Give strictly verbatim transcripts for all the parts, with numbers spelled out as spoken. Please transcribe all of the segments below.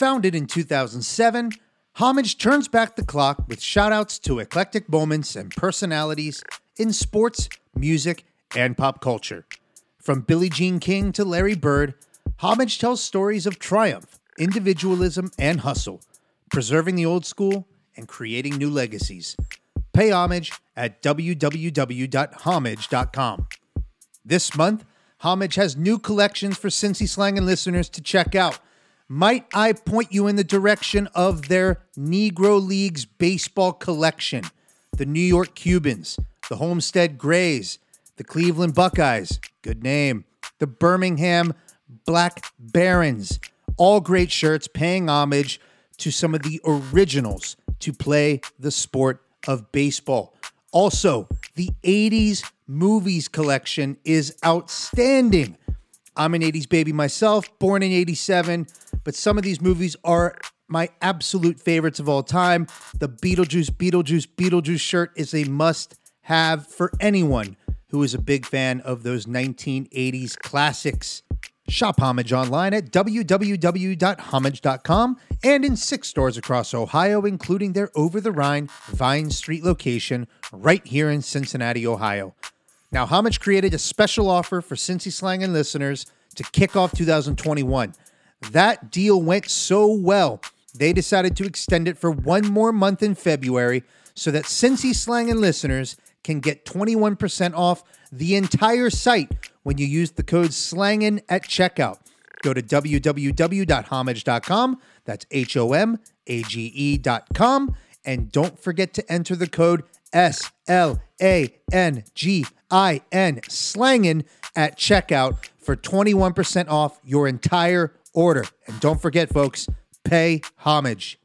Founded in two thousand seven, Homage turns back the clock with shoutouts to eclectic moments and personalities in sports, music, and pop culture. From Billie Jean King to Larry Bird, Homage tells stories of triumph, individualism, and hustle, preserving the old school and creating new legacies. Pay homage at w w w dot homage dot com. This month, Homage has new collections for Cincy Slang listeners to check out. Might I point you in the direction of their Negro Leagues baseball collection, the New York Cubans, the Homestead Grays, the Cleveland Buckeyes, good name, the Birmingham Black Barons, all great shirts paying homage to some of the originals to play the sport of baseball. Also, the eighties movies collection is outstanding. I'm an eighties baby myself, born in eighty-seven, but some of these movies are my absolute favorites of all time. The Beetlejuice, Beetlejuice, Beetlejuice shirt is a must-have for anyone who is a big fan of those nineteen eighties classics. Shop Homage online at w w w dot homage dot com and in six stores across Ohio, including their Over the Rhine Vine Street location right here in Cincinnati, Ohio. Now, Homage created a special offer for Cincy Slang listeners to kick off two thousand twenty-one. That deal went so well, they decided to extend it for one more month in February so that Cincy Slang listeners can get twenty-one percent off the entire site when you use the code SLANGIN at checkout. Go to w w w dot homage dot com, that's H O M A G E dot com, and don't forget to enter the code S L A N G I N, SLANGIN, at checkout for twenty-one percent off your entire order. And don't forget, folks, pay homage.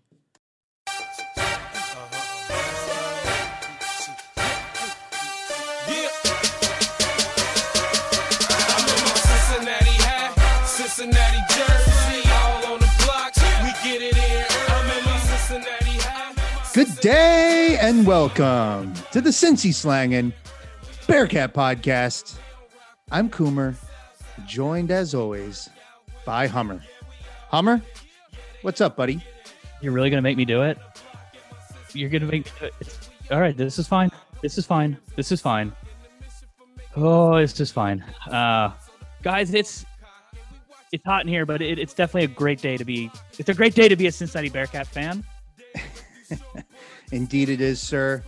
Good day and welcome to the Cincy Slangin' Bearcat Podcast. I'm Coomer, joined as always by Hummer. Hummer, what's up, buddy? You're really going to make me do it? You're going to make me do it? All right, this is fine. This is fine. This is fine. Oh, it's just fine. Uh, guys, it's it's hot in here, but it, it's definitely a great day to be. It's a great day to be a Cincinnati Bearcat fan. Indeed it is, sir.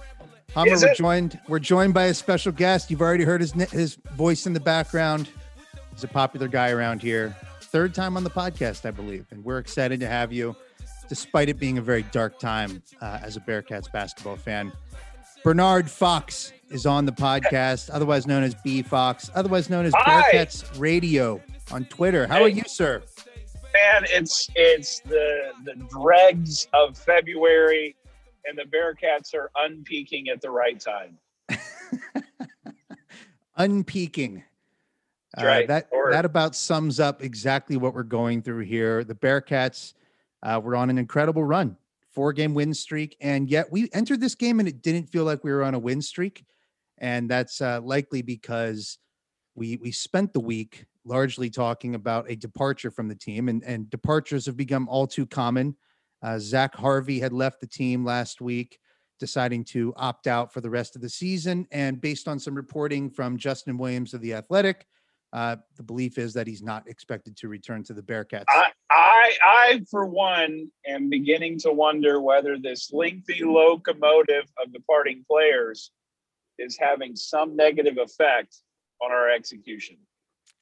Hummer, is we're joined we're joined by a special guest. You've already heard his his voice in the background. He's a popular guy around here. Third time on the podcast, I believe, and we're excited to have you, despite it being a very dark time uh, as a Bearcats basketball fan. Bernard Fox is on the podcast, otherwise known as B Fox, otherwise known as Hi. Bearcats Radio on Twitter. How hey. are you, sir? Man, it's it's the the dregs of February, and the Bearcats are unpeaking at the right time. Unpeaking. Uh, right. That or, that about sums up exactly what we're going through here. The Bearcats uh, were on an incredible run, four-game win streak, and yet we entered this game and it didn't feel like we were on a win streak, and that's uh, likely because we we spent the week largely talking about a departure from the team, and, and departures have become all too common. Uh, Zach Harvey had left the team last week, deciding to opt out for the rest of the season. And based on some reporting from Justin Williams of The Athletic, uh, the belief is that he's not expected to return to the Bearcats. I, I, I, for one, am beginning to wonder whether this lengthy locomotive of departing players is having some negative effect on our execution.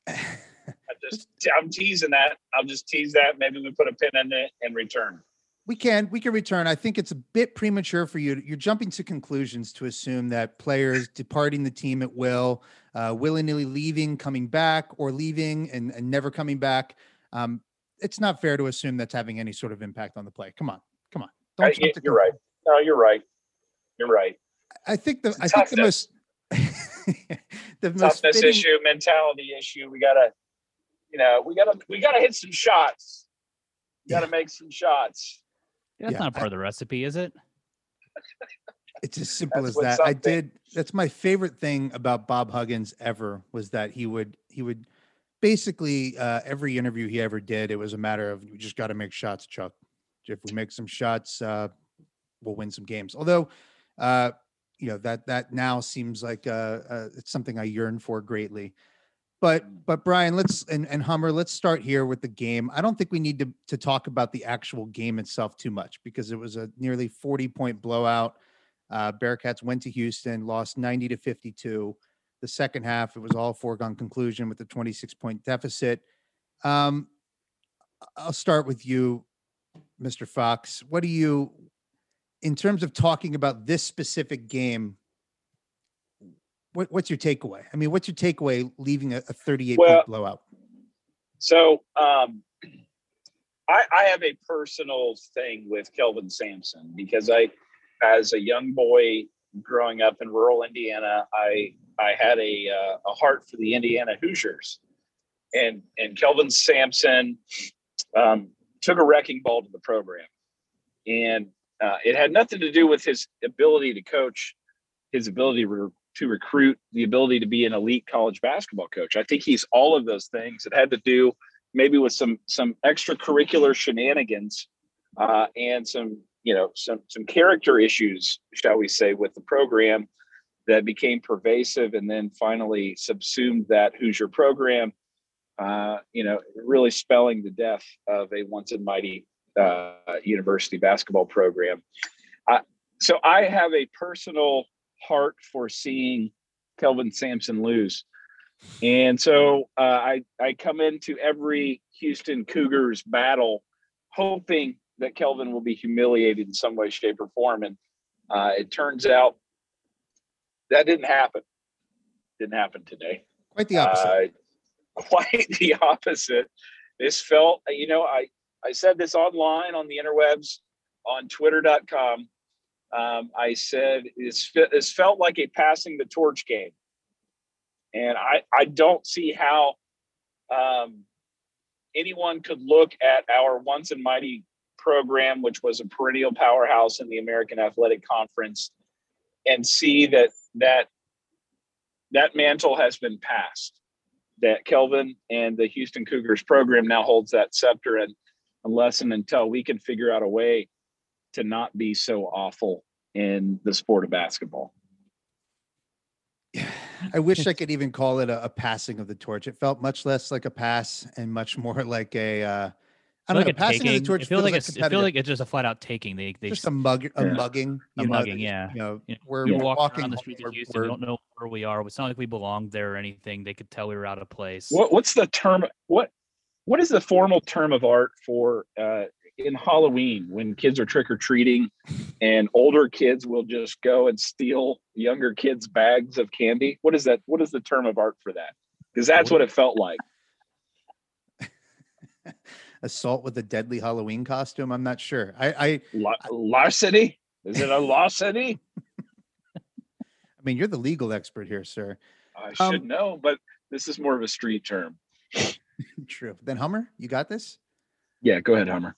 I just, I'm teasing that. I'll just tease that. Maybe we put a pin in it and return. We can. We can return. I think it's a bit premature for you. You're jumping to conclusions to assume that players departing the team at will, uh, willy-nilly leaving, coming back, or leaving and, and never coming back. Um, it's not fair to assume that's having any sort of impact on the play. Come on. Come on. Don't I, jump to you're conclusions. Right. No, you're right. You're right. I think the, I think the most... the toughness fitting... issue, mentality issue. We gotta, you know, we gotta, we gotta hit some shots. We gotta yeah. make some shots. That's yeah, not part I... of the recipe, is it? It's as simple that's as that. Something... I did. That's my favorite thing about Bob Huggins ever was that he would he would basically uh, every interview he ever did, it was a matter of, we just got to make shots, Chuck. If we make some shots, uh, we'll win some games. Although, uh, you know, that that now seems like uh, uh, it's something I yearn for greatly. But but Brian, let's and, and Hummer, let's start here with the game. I don't think we need to to talk about the actual game itself too much, because it was a nearly forty point blowout. Uh, Bearcats went to Houston, lost ninety to fifty-two. The second half, it was all foregone conclusion with the twenty-six point deficit. Um, I'll start with you, Mister Fox. What do you, in terms of talking about this specific game, what, what's your takeaway? I mean, what's your takeaway leaving a thirty-eight point well, blowout? So um, I, I have a personal thing with Kelvin Sampson, because I, as a young boy growing up in rural Indiana, I I had a uh, a heart for the Indiana Hoosiers, and and Kelvin Sampson um, took a wrecking ball to the program, and uh, it had nothing to do with his ability to coach, his ability re- to recruit, the ability to be an elite college basketball coach. I think he's all of those things. It had to do maybe with some some extracurricular shenanigans uh, and some. you know, some, some character issues, shall we say, with the program that became pervasive and then finally subsumed that Hoosier program, uh, you know, really spelling the death of a once and mighty uh, university basketball program. Uh, so I have a personal heart for seeing Kelvin Sampson lose. And so uh, I, I come into every Houston Cougars battle hoping that Kelvin will be humiliated in some way, shape, or form. And uh, it turns out that didn't happen. Didn't happen today. Quite the opposite. Uh, quite the opposite. This felt, you know, I, I said this online on the interwebs, on twitter dot com. Um, I said, it's, it's felt like a passing the torch game. And I, I don't see how um, anyone could look at our once and mighty program, which was a perennial powerhouse in the American Athletic Conference, and see that that that mantle has been passed, that Kelvin and the Houston Cougars program now holds that scepter, and unless and until we can figure out a way to not be so awful in the sport of basketball. I wish I could even call it a, a passing of the torch. It felt much less like a pass and much more like a uh I don't like know, passing the torch. It feels, feels like, like it feels like it's just a flat out taking. They they just a mug, a yeah. mugging, you a know, mugging. They, yeah, you know, you know, we're, we're walk walking on the streets of Houston. We don't know where we are. It's not like we belong there or anything. They could tell we were out of place. What, what's the term? What what is the formal term of art for uh, in Halloween when kids are trick or treating, and older kids will just go and steal younger kids' bags of candy? What is that? What is the term of art for that? Because that's what it felt like. Assault with a deadly Halloween costume. I'm not sure. I, I La- larceny. Is it a larceny? I mean, you're the legal expert here, sir. I um, should know, but this is more of a street term. True. Then Hummer, you got this? Yeah, go ahead, Hummer.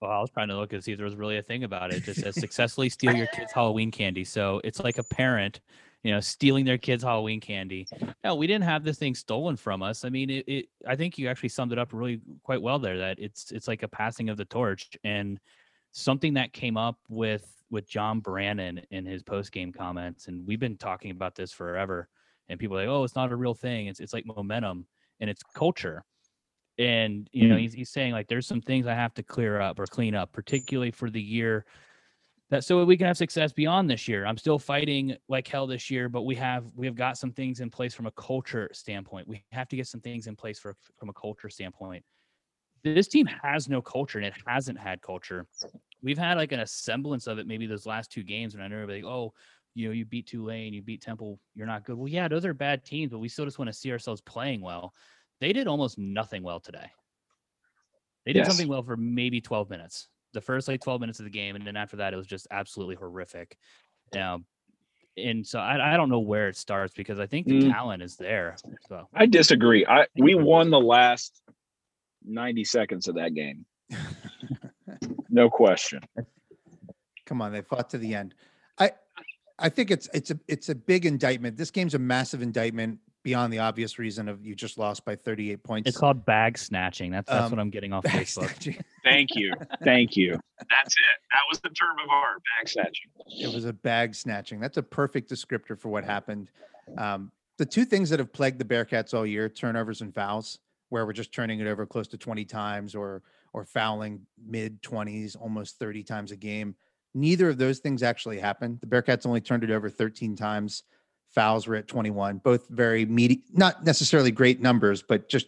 Well, I was trying to look and see if there was really a thing about it. It just says successfully steal your kids' Halloween candy. So it's like a parent, you know, stealing their kids' Halloween candy. No, we didn't have this thing stolen from us. I mean, it, it, I think you actually summed it up really quite well there, that it's it's like a passing of the torch, and something that came up with, with John Brannen in his post-game comments. And we've been talking about this forever, and people are like, oh, it's not a real thing. It's, it's like momentum, and it's culture. And, you know, he's, he's saying like, there's some things I have to clear up or clean up, particularly for the year, that so we can have success beyond this year. I'm still fighting like hell this year, but we have, we have got some things in place from a culture standpoint. We have to get some things in place for, from a culture standpoint. This team has no culture, and it hasn't had culture. We've had like an semblance of it, maybe those last two games, and I know everybody, oh, you know, you beat Tulane, you beat Temple, you're not good. Well, yeah, those are bad teams, but we still just want to see ourselves playing well. They did almost nothing well today. They did yes. something well for maybe twelve minutes, the first like twelve minutes of the game. And then after that, it was just absolutely horrific. Um, and so I, I don't know where it starts, because I think the mm. talent is there. So I disagree. I, we won the last ninety seconds of that game. No question. Come on. They fought to the end. I, I think it's, it's a, it's a big indictment. This game's a massive indictment beyond the obvious reason of you just lost by thirty-eight points. It's called bag snatching. That's that's um, what I'm getting off Facebook. Thank you. Thank you. That's it. That was the term of art, bag snatching. It was a bag snatching. That's a perfect descriptor for what happened. Um, the two things that have plagued the Bearcats all year, turnovers and fouls, where we're just turning it over close to twenty times or or fouling mid-twenties, almost thirty times a game. Neither of those things actually happened. The Bearcats only turned it over thirteen times. Fouls were at twenty-one, both very meaty, not necessarily great numbers, but just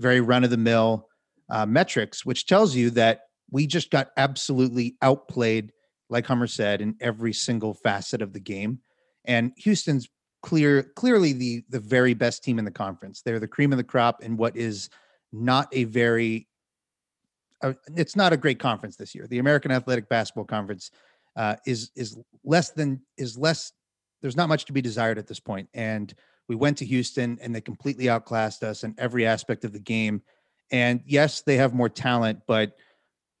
very run-of-the-mill uh, metrics, which tells you that we just got absolutely outplayed, like Hummer said, in every single facet of the game. And Houston's clear, clearly the, the very best team in the conference. They're the cream of the crop in what is not a very, uh, it's not a great conference this year. The American Athletic Basketball Conference uh, is is less than, is less there's not much to be desired at this point. And we went to Houston and they completely outclassed us in every aspect of the game. And yes, they have more talent, but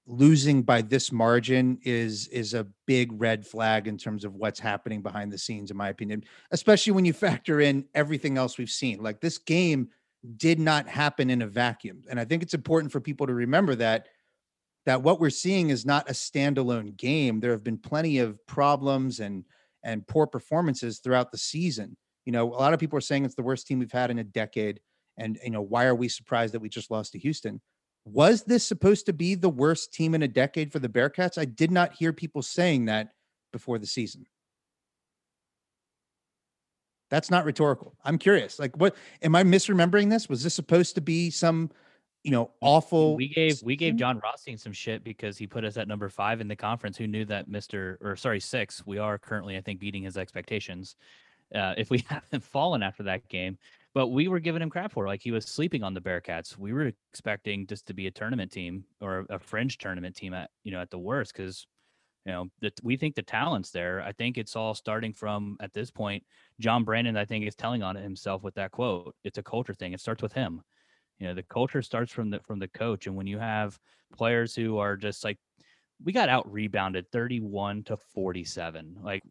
losing by this margin is, is a big red flag in terms of what's happening behind the scenes, in my opinion, especially when you factor in everything else we've seen. Like, this game did not happen in a vacuum. And I think it's important for people to remember that, that what we're seeing is not a standalone game. There have been plenty of problems and, and poor performances throughout the season. You know, a lot of people are saying it's the worst team we've had in a decade. And, you know, why are we surprised that we just lost to Houston? Was this supposed to be the worst team in a decade for the Bearcats? I did not hear people saying that before the season. That's not rhetorical. I'm curious. Like, what, am I misremembering this? Was this supposed to be some, you know, awful? We gave, we gave John Rothstein some shit because he put us at number five in the conference. Who knew that Mister or sorry, six, we are currently, I think, beating his expectations. Uh, if we haven't fallen after that game, but we were giving him crap for, like, he was sleeping on the Bearcats. We were expecting just to be a tournament team or a fringe tournament team at, you know, at the worst. Cause you know, the, we think the talent's there. I think it's all starting from, at this point, John Brannen, I think, is telling on himself with that quote. It's a culture thing. It starts with him. You know, the culture starts from the from the coach. And when you have players who are just like, we got out rebounded thirty-one to forty-seven. Like,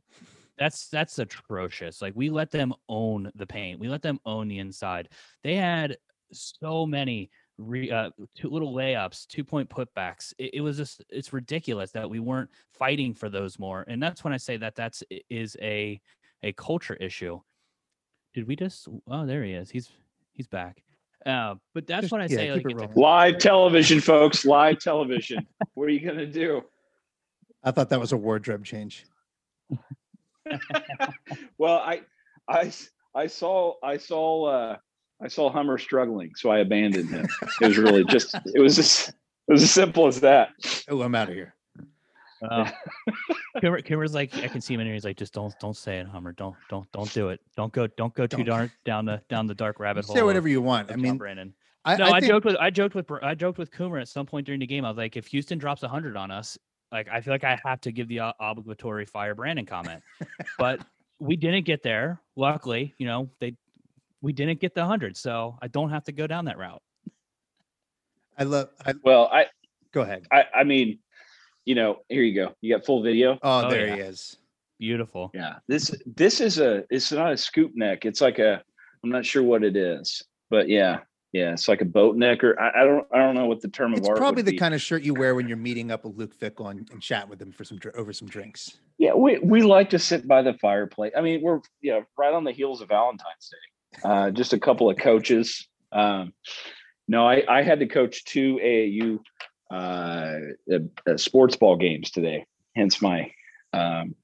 that's that's atrocious. Like, we let them own the paint. We let them own the inside. They had so many re, uh, two little layups, two point putbacks. It, it was just, it's ridiculous that we weren't fighting for those more. And that's when I say that that's is a a culture issue. Did we just? Oh, there he is. He's he's back. Uh, but that's Just, what I yeah, say. Like, it it's a- live television, folks. Live television. What are you gonna do? I thought that was a wardrobe change. Well, I, I, I saw, I saw, uh, I saw Hummer struggling, so I abandoned him. It was really just, it was just, it was as simple as that. Oh, I'm out of here. Uh, Coomer, Coomer's like, I can see him in here. He's like, just don't, don't say it, Hummer. Don't, don't, don't do it. Don't go, don't go too don't. darn down the down the dark rabbit hole. Say whatever you want. I mean, Brannen. I, no, I, I think... joked with, I joked with, I joked with Coomer at some point during the game. I was like, if Houston drops a hundred on us, like, I feel like I have to give the uh, obligatory fire Brannen comment. But we didn't get there. Luckily, you know, they, we didn't get the hundred, so I don't have to go down that route. I love. I, well, I go ahead. I, I mean. You know, here you go. You got full video. Oh, there oh, yeah. he is. Beautiful. Yeah. This this is a it's not a scoop neck. It's like a I'm not sure what it is, but yeah, yeah. It's like a boat neck, or I, I don't I don't know what the term of it's art. It's probably the be. kind of shirt you wear when you're meeting up with Luke Fickell and, and chat with him for some over some drinks. Yeah, we we like to sit by the fireplace. I mean, we're yeah right on the heels of Valentine's Day. Uh, just a couple of coaches. Um, no, I I had to coach two A A U. Uh, uh sports ball games today, hence my um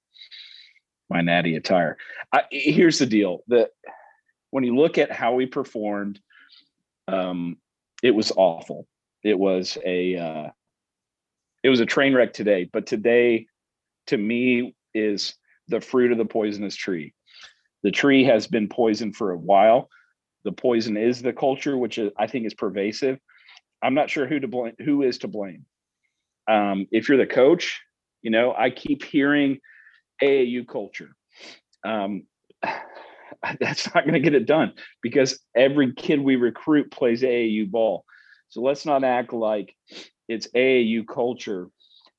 my natty attire. I, here's the deal, that when you look at how we performed, um it was awful. It was a uh it was a train wreck today, but today to me is the fruit of the poisonous tree. The tree has been poisoned for a while. The poison is the culture, which is, I think is pervasive. I'm not sure who to blame, who is to blame. Um, if you're the coach, you know, I keep hearing A A U culture. Um, that's not going to get it done because every kid we recruit plays A A U ball. So let's not act like it's A A U culture.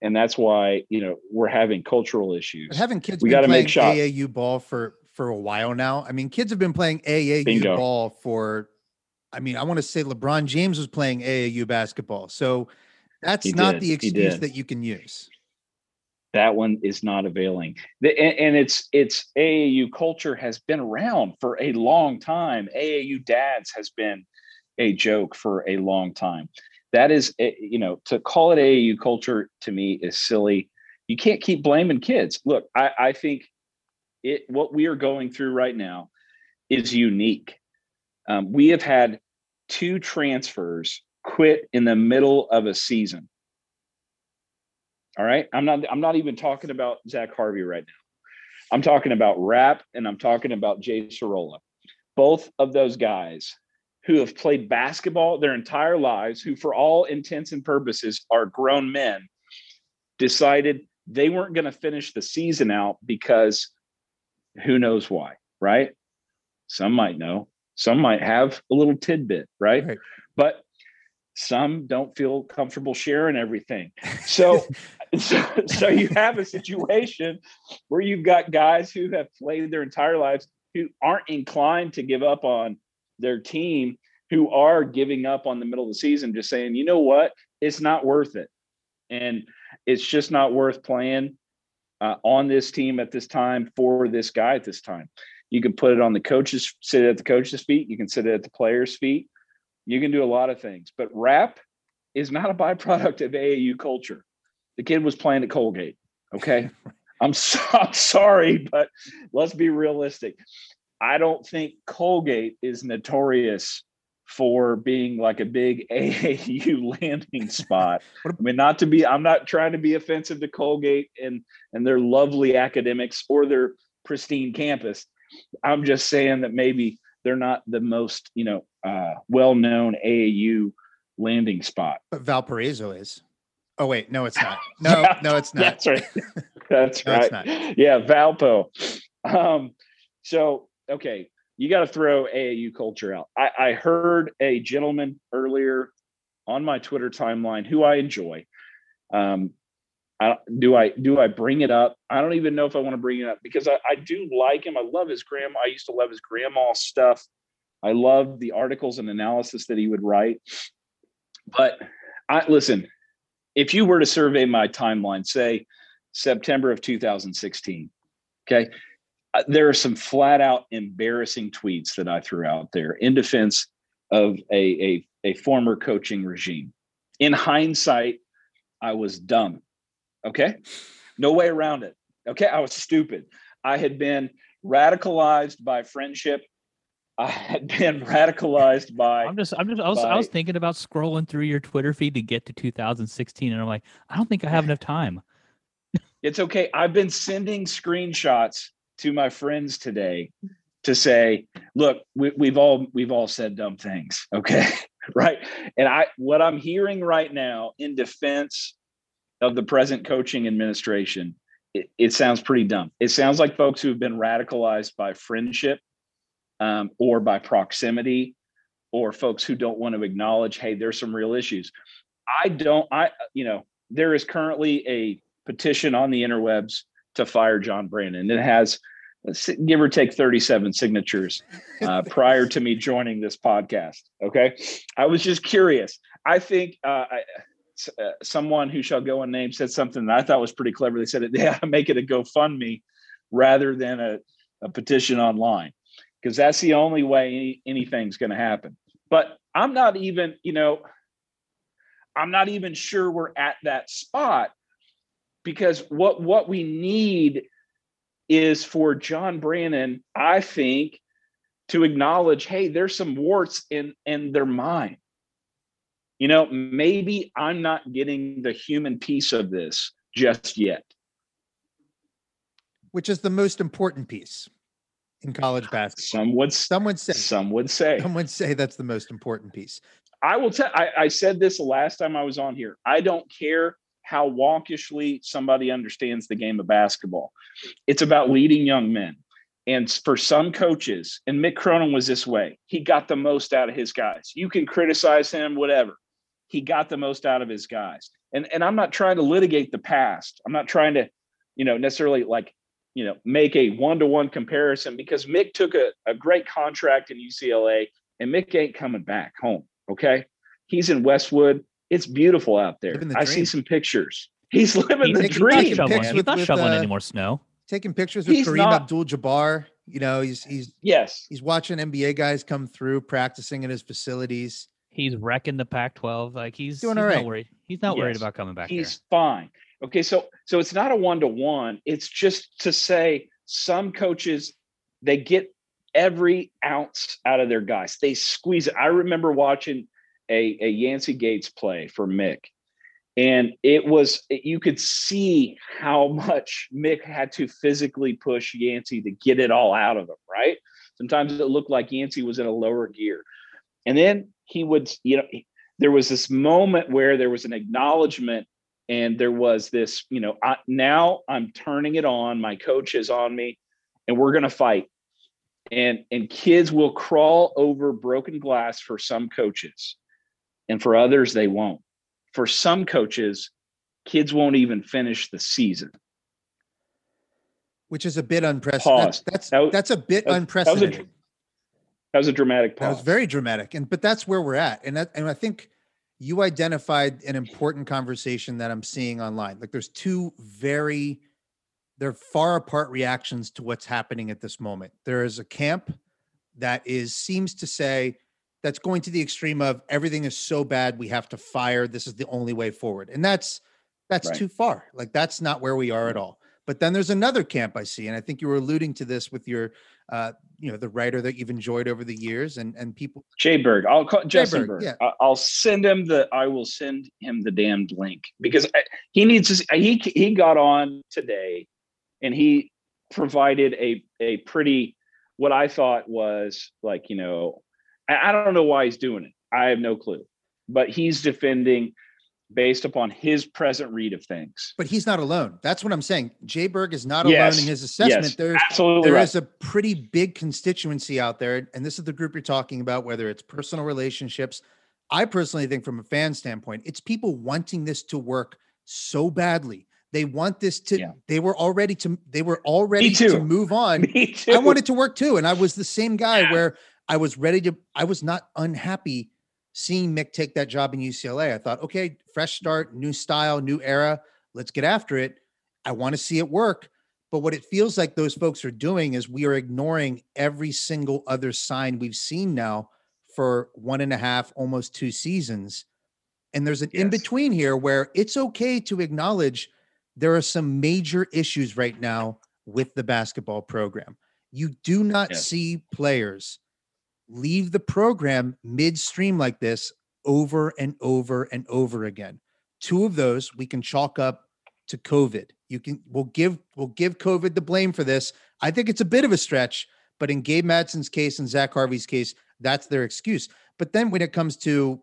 And that's why, you know, we're having cultural issues. But having kids we got to make shots. A A U ball for, for a while now. I mean, kids have been playing A A U Bingo. ball for, I mean, I want to say LeBron James was playing A A U basketball. So that's he not did. the excuse that you can use. That one is not availing. The, and, and it's, it's A A U culture has been around for a long time. A A U dads has been a joke for a long time. That is, you know, to call it A A U culture to me is silly. You can't keep blaming kids. Look, I, I think it, what we are going through right now is unique. Um, we have had two transfers quit in the middle of a season. All right. I'm not, I'm not even talking about Zach Harvey right now. I'm talking about Rap and I'm talking about Jay Sorolla. Both of those guys who have played basketball their entire lives, who for all intents and purposes are grown men, decided they weren't going to finish the season out because who knows why, right? Some might know. Some might have a little tidbit, right? right. But some don't feel comfortable sharing everything. So, so, so you have a situation where you've got guys who have played their entire lives who aren't inclined to give up on their team, who are giving up on the middle of the season, just saying, you know what, it's not worth it. And it's just not worth playing uh, on this team at this time for this guy at this time. You can put it on the coaches, sit at the coach's feet. You can sit it at the player's feet. You can do a lot of things. But rap is not a byproduct of A A U culture. The kid was playing at Colgate, okay? I'm, so, I'm sorry, but let's be realistic. I don't think Colgate is notorious for being like a big A A U landing spot. I mean, not to be, I'm not trying to be offensive to Colgate and, and their lovely academics or their pristine campus. I'm just saying that maybe they're not the most, you know, uh, well-known A A U landing spot. But Valparaiso is. Oh, wait, no, it's not. No, no, it's not. That's right. That's no, right. It's not. Yeah, Valpo. Um, so, okay. You got to throw A A U culture out. I, I heard a gentleman earlier on my Twitter timeline who I enjoy. Um, I, do I do I bring it up? I don't even know if I want to bring it up because I, I do like him. I love his grandma. I used to love his grandma stuff. I love the articles and analysis that he would write. But I listen, if you were to survey my timeline, say September of two thousand sixteen, okay? There are some flat out embarrassing tweets that I threw out there in defense of a, a, a former coaching regime. In hindsight, I was dumb. Okay. No way around it. Okay. I was stupid. I had been radicalized by friendship. I had been radicalized by, I'm just, I'm just, I was, by, I was thinking about scrolling through your Twitter feed to get to two thousand sixteen. And I'm like, I don't think I have enough time. It's okay. I've been sending screenshots to my friends today to say, look, we, we've all, we've all said dumb things. Okay. Right. And I, what I'm hearing right now in defense of the present coaching administration, it, it sounds pretty dumb. It sounds like folks who have been radicalized by friendship um, or by proximity, or folks who don't want to acknowledge, hey, there's some real issues. I don't, I, you know, there is currently a petition on the interwebs to fire John Brannen. It has, give or take, thirty-seven signatures uh, prior to me joining this podcast. Okay. I was just curious. I think uh, I, uh, someone who shall go unnamed said something that I thought was pretty clever. They said, it, yeah, make it a GoFundMe rather than a, a petition online, because that's the only way any, anything's going to happen. But I'm not even, you know, I'm not even sure we're at that spot. Because what, what we need is for John Brannen, I think, to acknowledge, hey, there's some warts in, in their mind. You know, maybe I'm not getting the human piece of this just yet. Which is the most important piece in college basketball. Some would, some would say. Some would say. Some would say that's the most important piece. I will tell, I, I said this the last time I was on here. I don't care how wankishly somebody understands the game of basketball. It's about leading young men. And for some coaches, and Mick Cronin was this way, he got the most out of his guys. You can criticize him, whatever. He got the most out of his guys. And, and I'm not trying to litigate the past. I'm not trying to, you know, necessarily like you know, make a one-to-one comparison, because Mick took a, a great contract in U C L A, and Mick ain't coming back home. Okay. He's in Westwood. It's beautiful out there. The I see some pictures. He's living he's the taking, dream. He's not shoveling, with, he's not with, shoveling uh, any more snow. Taking pictures with he's Kareem not, Abdul-Jabbar. You know, he's, he's, yes, he's watching N B A guys come through practicing in his facilities. He's wrecking the Pac twelve. Like he's doing all he's right. Not worried. He's not yes. worried about coming back. He's there. Fine. Okay. So, so it's not a one-to-one. It's just to say some coaches, they get every ounce out of their guys. They squeeze it. I remember watching a, a Yancey Gates play for Mick, and it was, you could see how much Mick had to physically push Yancey to get it all out of him, right? Sometimes it looked like Yancey was in a lower gear. And then he would, you know, there was this moment where there was an acknowledgement, and there was this, you know, I, now I'm turning it on. My coach is on me, and we're going to fight. And, and kids will crawl over broken glass for some coaches, and for others, they won't. For some coaches, kids won't even finish the season. Which is a bit unprecedented. That's, that's, that was, that's a bit that was, unprecedented. That was a, that was a dramatic pause. That was very dramatic. And, but that's where we're at. And that, and I think you identified an important conversation that I'm seeing online. Like there's two very, they're far apart reactions to what's happening at this moment. There is a camp that is, seems to say, that's going to the extreme of everything is so bad, we have to fire. This is the only way forward. And that's, that's right. too far. Like that's not where we are at all. But then there's another camp I see. And I think you were alluding to this with your, uh, you know, the writer that you've enjoyed over the years and, and people. Jay Berg, I'll call Justin Berg. Yeah. I'll send him the, I will send him the damned link, because I, he needs to, he, he got on today and he provided a, a pretty, what I thought was like, you know, I don't know why he's doing it. I have no clue. But he's defending based upon his present read of things. But he's not alone. That's what I'm saying. Jay Berg is not yes. alone in his assessment. Yes. There's, absolutely there right. is a pretty big constituency out there. And this is the group you're talking about, whether it's personal relationships. I personally think from a fan standpoint, it's people wanting this to work so badly. They want this to, yeah. they were already to, they were already to move on. Me too. I wanted to work too. And I was the same guy yeah. where I was ready to, I was not unhappy seeing Mick take that job in U C L A. I thought, okay, fresh start, new style, new era. Let's get after it. I want to see it work. But what it feels like those folks are doing is we are ignoring every single other sign we've seen now for one and a half, almost two seasons. And there's an yes. in-between here where it's okay to acknowledge there are some major issues right now with the basketball program. You do not yes. see players leave the program midstream like this over and over and over again. Two of those we can chalk up to COVID. You can, we'll give, we'll give COVID the blame for this. I think it's a bit of a stretch, but in Gabe Madsen's case and Zach Harvey's case, that's their excuse. But then when it comes to,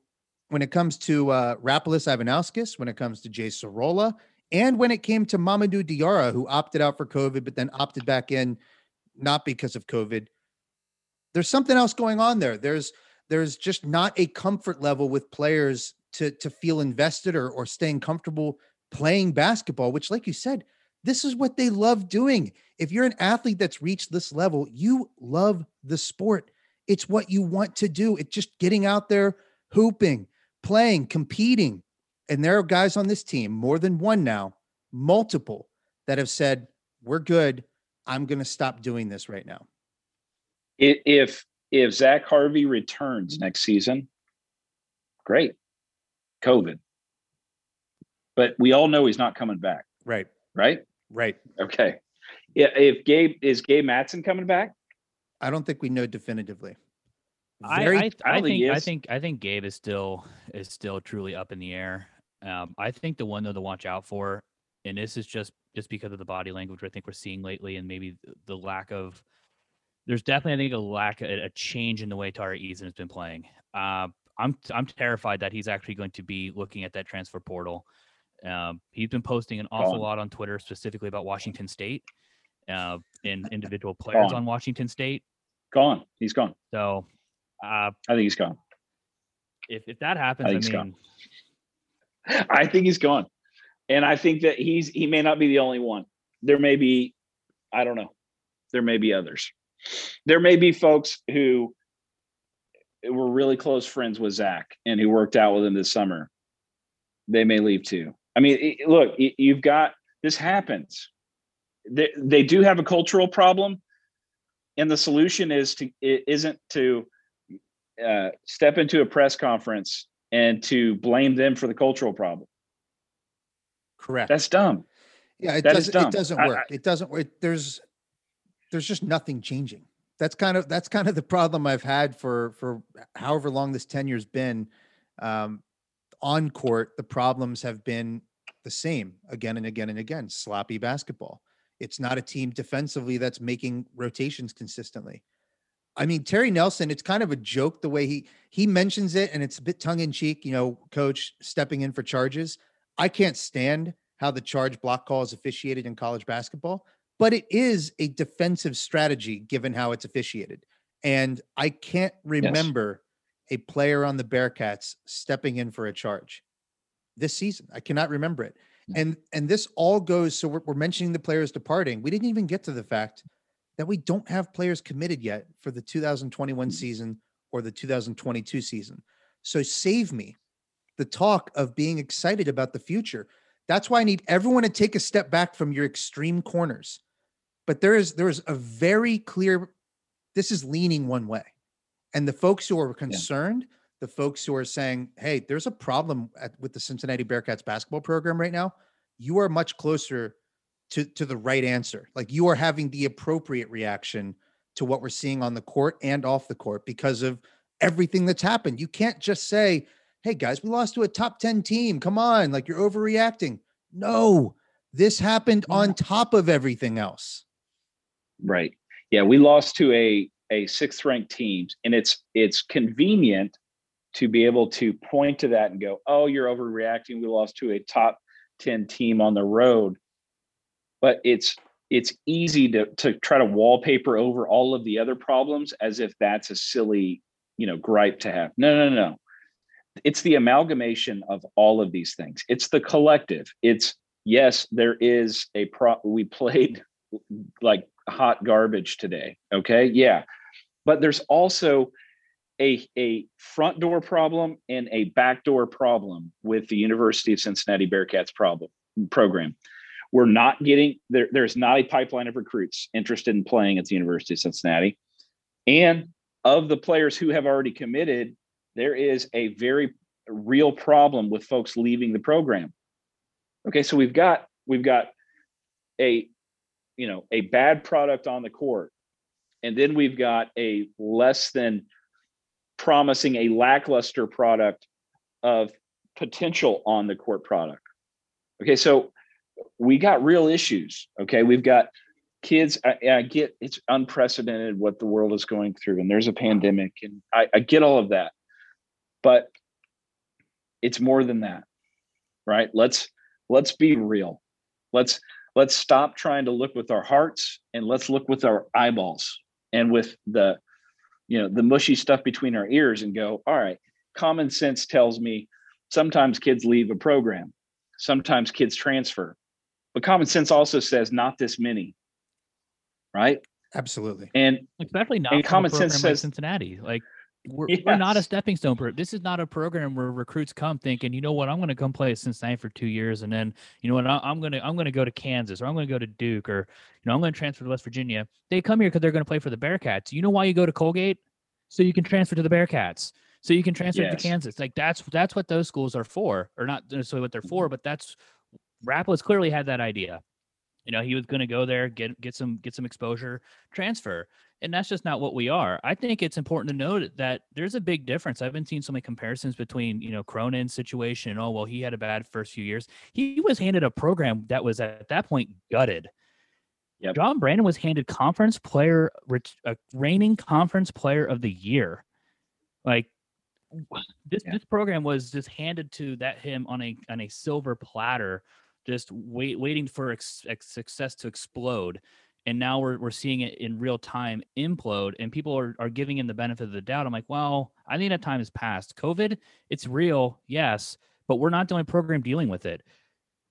when it comes to uh, Rapolas Ivanauskas, when it comes to Jay Sorola, and when it came to Mamadou Diarra, who opted out for COVID, but then opted back in, not because of COVID, there's something else going on there. There's there's just not a comfort level with players to, to feel invested or, or staying comfortable playing basketball, which, like you said, this is what they love doing. If you're an athlete that's reached this level, you love the sport. It's what you want to do. It's just getting out there, hooping, playing, competing. And there are guys on this team, more than one now, multiple, that have said, we're good. I'm going to stop doing this right now. If if Zach Harvey returns next season, great, COVID. But we all know he's not coming back. Right. Right? Right. Okay. Yeah. If Gabe, is Gabe Madsen coming back? I don't think we know definitively. Very, I, I, I, I, think, I think I think Gabe is still is still truly up in the air. Um, I think the one though to watch out for, and this is just just because of the body language I think we're seeing lately, and maybe the lack of. There's definitely, I think, a lack, a, a change in the way Tari Eason has been playing. Uh, I'm I'm terrified that he's actually going to be looking at that transfer portal. Um, he's been posting an awful Gone. lot on Twitter, specifically about Washington State uh, and individual players gone. on Washington State. Gone. He's gone. So uh, I think he's gone. If if that happens, I, think I he's mean, gone. I think he's gone, and I think that he's he may not be the only one. There may be I don't know. There may be others. There may be folks who were really close friends with Zach and who worked out with him this summer. They may leave too. I mean, look, you've got, this happens. They, they do have a cultural problem, and the solution is to, isn't to uh, step into a press conference and to blame them for the cultural problem. Correct. That's dumb. Yeah, it that doesn't. It doesn't work. I, I, it doesn't work. There's, there's just nothing changing. That's kind of that's kind of the problem I've had for for however long this tenure's been. Um, on court, the problems have been the same again and again and again. Sloppy basketball. It's not a team defensively that's making rotations consistently. I mean, Terry Nelson, it's kind of a joke the way he he mentions it, and it's a bit tongue in cheek. You know, coach stepping in for charges. I can't stand how the charge block call is officiated in college basketball, but it is a defensive strategy given how it's officiated. And I can't remember yes. a player on the Bearcats stepping in for a charge this season. I cannot remember it. No. And, and this all goes, so we're, we're mentioning the players departing. We didn't even get to the fact that we don't have players committed yet for the two thousand twenty-one season or the two thousand twenty-two season. So save me the talk of being excited about the future. That's why I need everyone to take a step back from your extreme corners. But there is there is a very clear, this is leaning one way. And the folks who are concerned, yeah. the folks who are saying, hey, there's a problem at, with the Cincinnati Bearcats basketball program right now, you are much closer to, to the right answer. Like, you are having the appropriate reaction to what we're seeing on the court and off the court because of everything that's happened. You can't just say, hey guys, we lost to a top ten team. Come on. Like, you're overreacting. No, this happened on top of everything else. Right. Yeah. We lost to a, a sixth ranked team, and it's, it's convenient to be able to point to that and go, oh, you're overreacting. We lost to a top ten team on the road, but it's, it's easy to, to try to wallpaper over all of the other problems as if that's a silly, you know, gripe to have. No, no, no. It's the amalgamation of all of these things. It's the collective. It's yes, there is a pro. We played like hot garbage today. Okay. Yeah. But there's also a, a front door problem and a back door problem with the University of Cincinnati Bearcats problem program. We're not getting there. There's not a pipeline of recruits interested in playing at the University of Cincinnati. And of the players who have already committed, there is a very real problem with folks leaving the program. Okay, so we've got we've got a you know a bad product on the court, and then we've got a less than promising, a lackluster product of potential on the court product. Okay, so we got real issues. Okay, we've got kids, I, I get it's unprecedented what the world is going through, and there's a pandemic, and I, I get all of that. But it's more than that, right? Let's let's be real. Let's let's stop trying to look with our hearts, and let's look with our eyeballs and with the, you know, the mushy stuff between our ears and go, all right, common sense tells me sometimes kids leave a program, sometimes kids transfer. But common sense also says not this many, right? Absolutely. And especially not and common sense says like Cincinnati, like We're, yes. we're not a stepping stone. This is not a program where recruits come thinking, you know what, I'm going to come play at Cincinnati for two years, and then you know what, I'm going to I'm going to go to Kansas, or I'm going to go to Duke, or you know I'm going to transfer to West Virginia. They come here because they're going to play for the Bearcats. You know why you go to Colgate? So you can transfer to the Bearcats. So you can transfer yes. to Kansas. Like that's that's what those schools are for, or not necessarily what they're for, but that's Rapolas clearly had that idea. You know, he was going to go there, get get some get some exposure, transfer. And that's just not what we are. I think it's important to note that there's a big difference. I've been seeing so many comparisons between, you know, Cronin's situation. Oh, well, he had a bad first few years. He was handed a program that was at that point gutted. Yep. John Brannen was handed conference player, uh, reigning conference player of the year. Like this, yeah. this program was just handed to that him on a on a silver platter, just wait, waiting for ex- ex- success to explode. And now we're we're seeing it in real time implode, and people are, are giving him the benefit of the doubt. I'm like, well, I think that time has passed. COVID, it's real, yes, but we're not the only program dealing with it.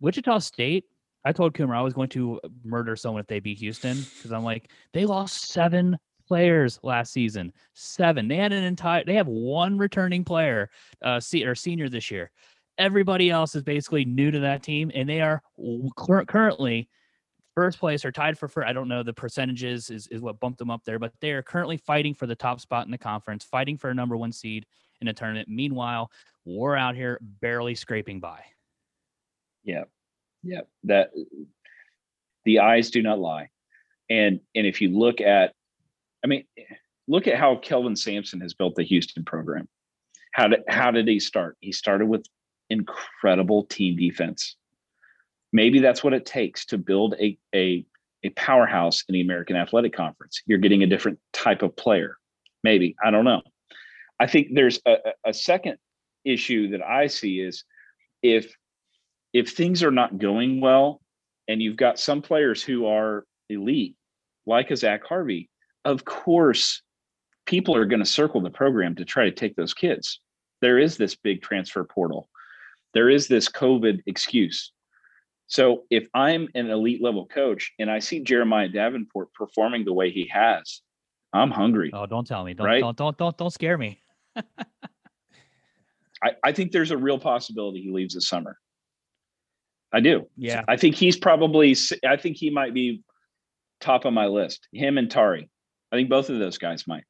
Wichita State I told Coomer I was going to murder someone if they beat Houston, because I'm like, they lost seven players last season. Seven. They had an entire. They have one returning player, uh, se- or senior this year. Everybody else is basically new to that team, and they are cur- currently first place or tied for first. I don't know the percentages is is what bumped them up there, but they are currently fighting for the top spot in the conference, fighting for a number one seed in a tournament. Meanwhile, we're out here barely scraping by. Yeah. Yeah, that the eyes do not lie. And and if you look at, I mean, look at how Kelvin Sampson has built the Houston program. How did, how did he start? He started with incredible team defense. Maybe that's what it takes to build a, a, a powerhouse in the American Athletic Conference. You're getting a different type of player. Maybe, I don't know. I think there's a, a second issue that I see is if, If things are not going well and you've got some players who are elite, like a Zach Harvey, of course, people are going to circle the program to try to take those kids. There is this big transfer portal. There is this COVID excuse. So if I'm an elite level coach and I see Jeremiah Davenport performing the way he has, I'm hungry. Oh, don't tell me. Don't, right? don't, don't, don't, don't scare me. I, I think there's a real possibility he leaves this summer. I do. Yeah. I think he's probably, I think he might be top of my list. Him and Tari. I think both of those guys might.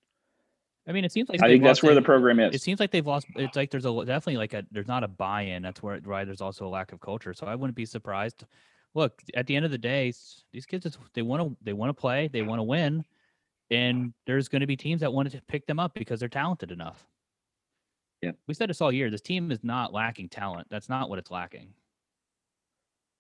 I mean, it seems like, I think that's where the program is. It seems like they've lost. It's like, there's a definitely like a, there's not a buy-in. That's where, right. There's also a lack of culture. So I wouldn't be surprised. Look, at the end of the day, these kids, they want to, they want to play, they want to win. And there's going to be teams that want to pick them up because they're talented enough. Yeah. We said this all year, this team is not lacking talent. That's not what it's lacking.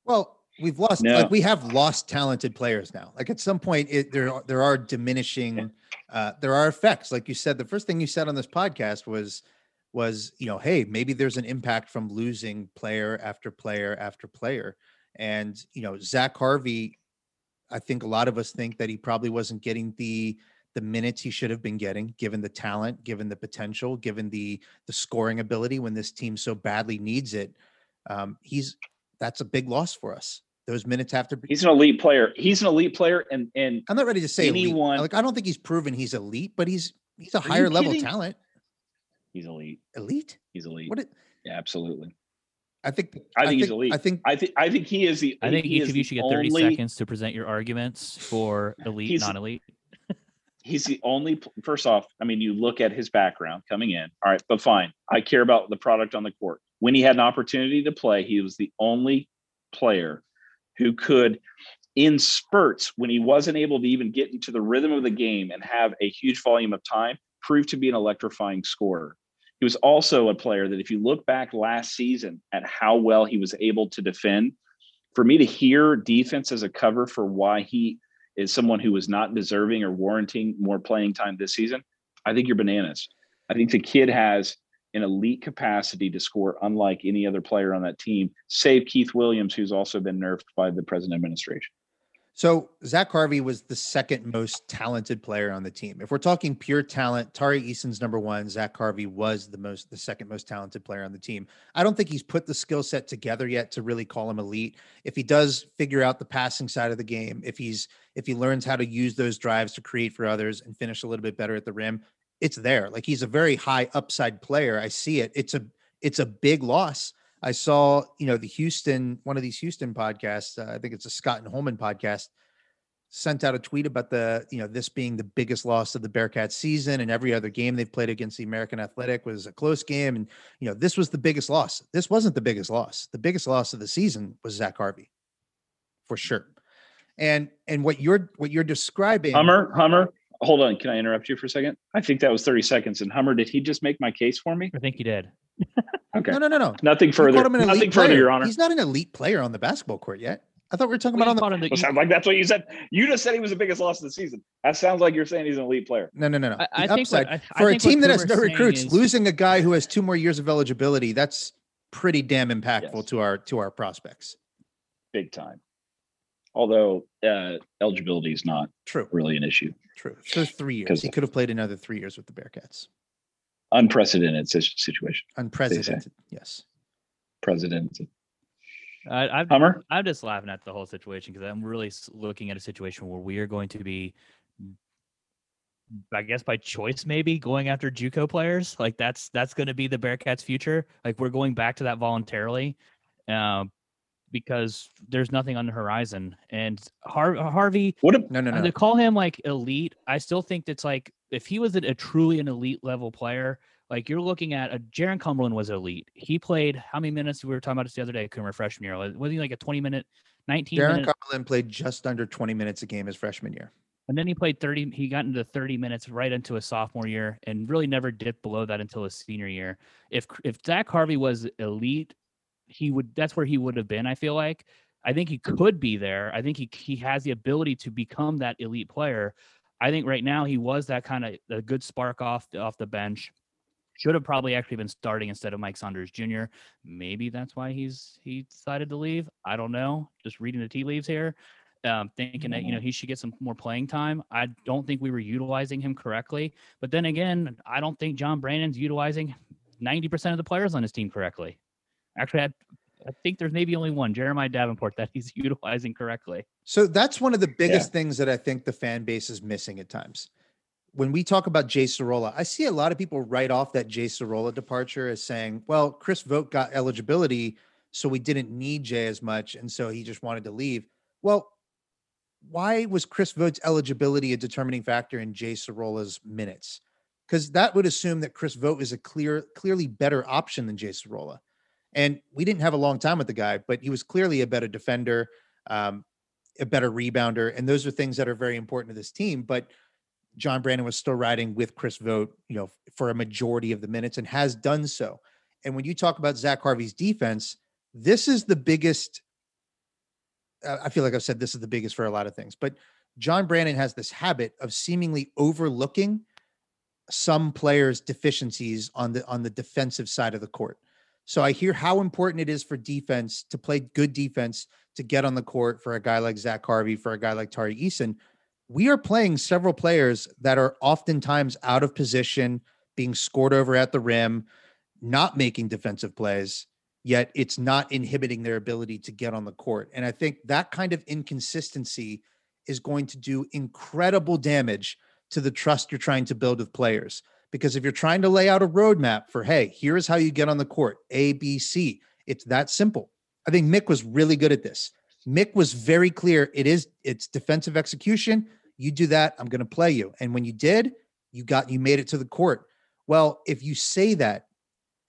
Well, we've lost, no. like we have lost talented players now. Like at some point it, there, there are diminishing, uh, there are effects. Like you said, the first thing you said on this podcast was, was, you know, hey, maybe there's an impact from losing player after player after player. And, you know, Zach Harvey, I think a lot of us think that he probably wasn't getting the, the minutes he should have been getting, given the talent, given the potential, given the, the scoring ability when this team so badly needs it. Um, he's, That's a big loss for us. Those minutes have to be. He's an elite player. He's an elite player, and and I'm not ready to say anyone. Elite. Like I don't think he's proven he's elite, but he's he's a higher level talent. He's elite. Elite. He's elite. What? It, yeah, absolutely. I think. I, I think he's think, elite. I think. I think. I think he is the. I think each of you should get thirty only, seconds to present your arguments for elite, non-elite. He's the only. First off, I mean, you look at his background coming in. All right, but fine. I care about the product on the court. When he had an opportunity to play, he was the only player who could, in spurts, when he wasn't able to even get into the rhythm of the game and have a huge volume of time, prove to be an electrifying scorer. He was also a player that if you look back last season at how well he was able to defend, for me to hear defense as a cover for why he is someone who was not deserving or warranting more playing time this season, I think you're bananas. I think the kid has an elite capacity to score unlike any other player on that team, save Keith Williams, who's also been nerfed by the present administration. So Zach Harvey was the second most talented player on the team. If we're talking pure talent, Tari Eason's number one, Zach Harvey was the most, the second most talented player on the team. I don't think he's put the skill set together yet to really call him elite. If he does figure out the passing side of the game, if he's, if he learns how to use those drives to create for others and finish a little bit better at the rim, it's there. Like he's a very high upside player. I see it. It's a, it's a big loss. I saw, you know, the Houston, one of these Houston podcasts, uh, I think it's a Scott and Holman podcast, sent out a tweet about the, you know, this being the biggest loss of the Bearcats season, and every other game they've played against the American Athletic was a close game. And, you know, this was the biggest loss. This wasn't the biggest loss. The biggest loss of the season was Zach Harvey for sure. And, and what you're, what you're describing. Hummer, Hummer. Hold on. Can I interrupt you for a second? I think that was thirty seconds. And Hummer, did he just make my case for me? I think he did. Okay. No, no, no, no. Nothing further. Nothing further, Your Honor. He's not an elite player on the basketball court yet. I thought we were talking we about on the. Well, you... Sounds like that's what you said. You just said he was the biggest loss of the season. That sounds like you're saying he's an elite player. No, no, no, no. The I, I upside, think what, I, for I a think team that has no recruits, is... losing a guy who has two more years of eligibility, that's pretty damn impactful yes. to our to our prospects. Big time. Although uh, eligibility is not True. really an issue. True. So three years. He could have played another three years with the Bearcats. Unprecedented situation. Unprecedented. Yes. Precedented. I, I've, Hummer? I'm just laughing at the whole situation because I'm really looking at a situation where we are going to be, I guess by choice, maybe going after JUCO players. Like that's, that's going to be the Bearcats' future. Like we're going back to that voluntarily uh, because there's nothing on the horizon. And Har- Harvey, what a, no, no, no. to call him like elite. I still think that's like, if he was a, a truly an elite level player, like you're looking at a Jarron Cumberland was elite. He played how many minutes? We were talking about this the other day, Coomer, freshman year. Wasn't he like a twenty minute, nineteen Jarron minute? Cumberland played just under twenty minutes a game his freshman year. And then he played thirty, he got into thirty minutes right into his sophomore year and really never dipped below that until his senior year. If if Zach Harvey was elite, he would, that's where he would have been, I feel like. I think he could be there. I think he he has the ability to become that elite player. I think right now he was that kind of a good spark off, off the bench. Should have probably actually been starting instead of Mike Saunders Junior Maybe that's why he's he decided to leave. I don't know. Just reading the tea leaves here. Um, thinking that, you know, he should get some more playing time. I don't think we were utilizing him correctly. But then again, I don't think John Brannen's utilizing ninety percent of the players on his team correctly. Actually, I, I think there's maybe only one, Jeremiah Davenport, that he's utilizing correctly. So that's one of the biggest yeah. things that I think the fan base is missing at times. When we talk about Jay Sorola, I see a lot of people write off that Jay Sorola departure as saying, well, Chris Vogt got eligibility, so we didn't need Jay as much, and so he just wanted to leave. Well, why was Chris Vogt's eligibility a determining factor in Jay Sorola's minutes? Because that would assume that Chris Vogt is a clear, clearly better option than Jay Sorola. And we didn't have a long time with the guy, but he was clearly a better defender, um, a better rebounder. And those are things that are very important to this team. But John Brannen was still riding with Chris Vogt, you know, for a majority of the minutes and has done so. And when you talk about Zach Harvey's defense, this is the biggest. I feel like I've said this is the biggest for a lot of things, but John Brannen has this habit of seemingly overlooking some players' deficiencies on the, on the defensive side of the court. So I hear how important it is for defense to play good defense, to get on the court for a guy like Zach Harvey, for a guy like Tari Eason. We are playing several players that are oftentimes out of position, being scored over at the rim, not making defensive plays, yet it's not inhibiting their ability to get on the court. And I think that kind of inconsistency is going to do incredible damage to the trust you're trying to build with players. Because if you're trying to lay out a roadmap for, hey, here's how you get on the court, A, B, C, it's that simple. I think Mick was really good at this. Mick was very clear. It is, it's defensive execution. You do that, I'm going to play you. And when you did, you got, you made it to the court. Well, if you say that,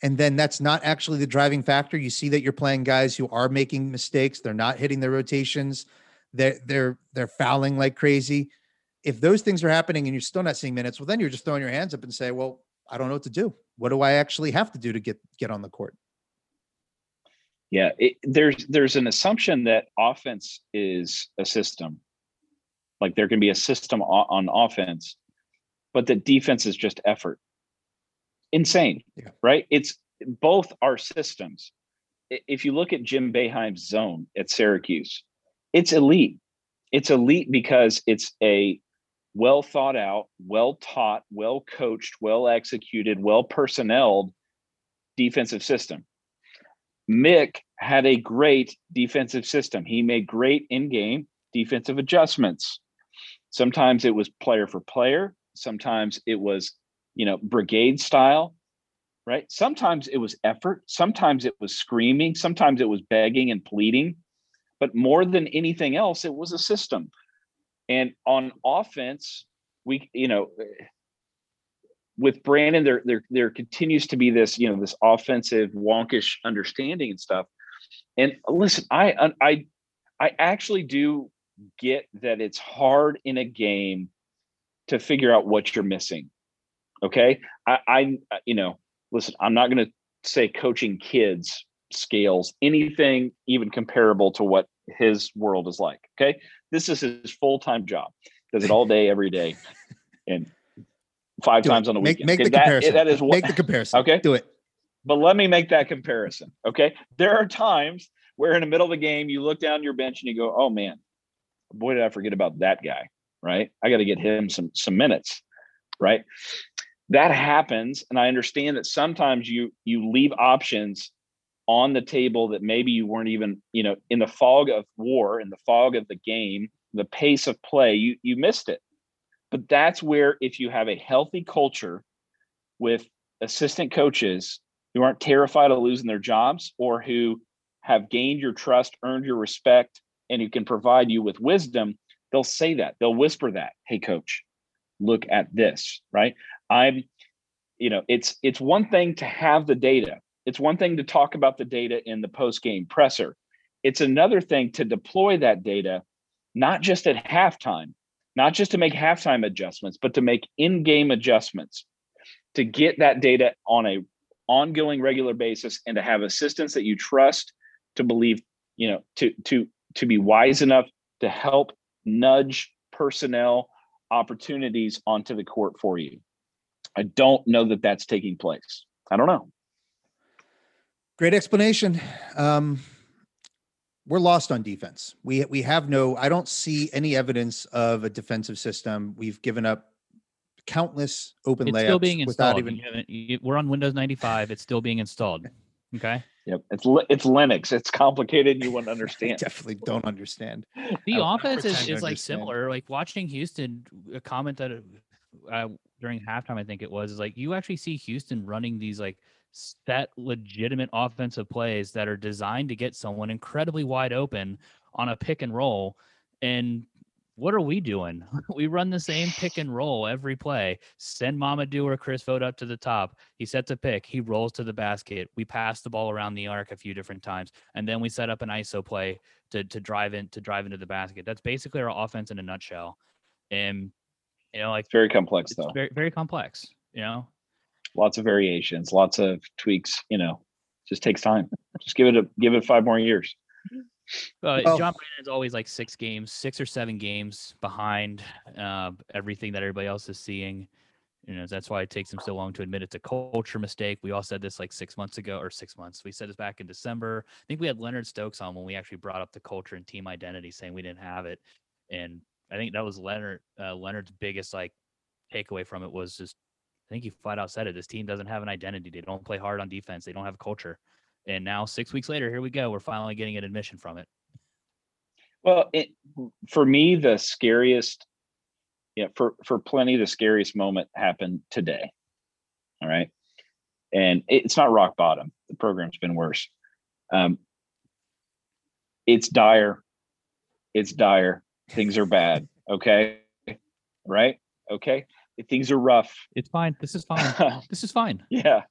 and then that's not actually the driving factor, you see that you're playing guys who are making mistakes. They're not hitting their rotations. They're, they're, they're fouling like crazy. If those things are happening and you're still not seeing minutes, well, then you're just throwing your hands up and say, well, I don't know what to do. What do I actually have to do to get, get on the court? Yeah. It, there's, there's an assumption that offense is a system. Like there can be a system on offense, but the defense is just effort. Insane, yeah. Right? It's both are systems. If you look at Jim Boeheim's zone at Syracuse, it's elite. It's elite because it's a well thought out, well taught, well coached, well executed, well personneled defensive system. Mick had a great defensive system. He made great in-game defensive adjustments. Sometimes it was player for player. Sometimes it was, you know, brigade style, right? Sometimes it was effort. Sometimes it was screaming. Sometimes it was begging and pleading. But more than anything else, it was a system. And on offense, we, you know, with Brannen, there, there, there continues to be this, you know, this offensive wonkish understanding and stuff. And listen, I, I, I actually do get that it's hard in a game to figure out what you're missing. Okay. I, I, you know, listen, I'm not going to say coaching kids scales anything even comparable to what his world is like. Okay. This is his full-time job. Does it all day, every day, and five Do times it. on a weekend. Make, make okay, the that, comparison. That is what, make the comparison. Okay. Do it. But let me make that comparison. Okay. There are times where in the middle of the game, you look down your bench and you go, oh man, boy, did I forget about that guy. Right. I got to get him some, some minutes. Right. That happens. And I understand that sometimes you, you leave options on the table that maybe you weren't even, you know, in the fog of war, in the fog of the game, the pace of play, you you missed it. But that's where, if you have a healthy culture with assistant coaches who aren't terrified of losing their jobs, or who have gained your trust, earned your respect, and who can provide you with wisdom, they'll say that. They'll whisper that, "Hey, coach, look at this," right? I'm, you know, it's it's one thing to have the data. It's one thing to talk about the data in the post-game presser. It's another thing to deploy that data, not just at halftime, not just to make halftime adjustments, but to make in-game adjustments, to get that data on a ongoing regular basis, and to have assistants that you trust to believe, you know, to to to be wise enough to help nudge personnel opportunities onto the court for you. I don't know that that's taking place. I don't know. Great explanation. Um, we're lost on defense. We we have no, I don't see any evidence of a defensive system. We've given up countless open it's layups still being without even. You we're on Windows ninety-five. It's still being installed. Okay. Yep. It's it's Linux. It's complicated. You won't understand. Definitely don't understand. The offense is, is like similar. Like watching Houston, a comment that uh, during halftime, I think it was, is like you actually see Houston running these like set legitimate offensive plays that are designed to get someone incredibly wide open on a pick and roll. And what are we doing? We run the same pick and roll every play. Send Mamadou or Chris Vogt up to the top. He sets a pick. He rolls to the basket. We pass the ball around the arc a few different times. And then we set up an I S O play to, to drive in, to drive into the basket. That's basically our offense in a nutshell. And, you know, like it's very complex, though. Very, very complex, you know, lots of variations, lots of tweaks, you know, just takes time. Just give it a, give it five more years. Uh, oh. John Brannen is always like six games, six or seven games behind uh, everything that everybody else is seeing. You know, that's why it takes him so long to admit it's a culture mistake. We all said this like six months ago, or six months. We said this back in December. I think we had Leonard Stokes on when we actually brought up the culture and team identity, saying we didn't have it. And I think that was Leonard. Uh, Leonard's biggest like takeaway from it was just, I think he flat out said it. This team doesn't have an identity. They don't play hard on defense. They don't have a culture. And now six weeks later, here we go. We're finally getting an admission from it. Well, it, for me, the scariest, yeah, for, for plenty, the scariest moment happened today. All right. And it's not rock bottom. The program's been worse. Um, it's dire. It's dire. Things are bad. Okay. Right. Okay. Things are rough. It's fine. This is fine. This is fine. Yeah.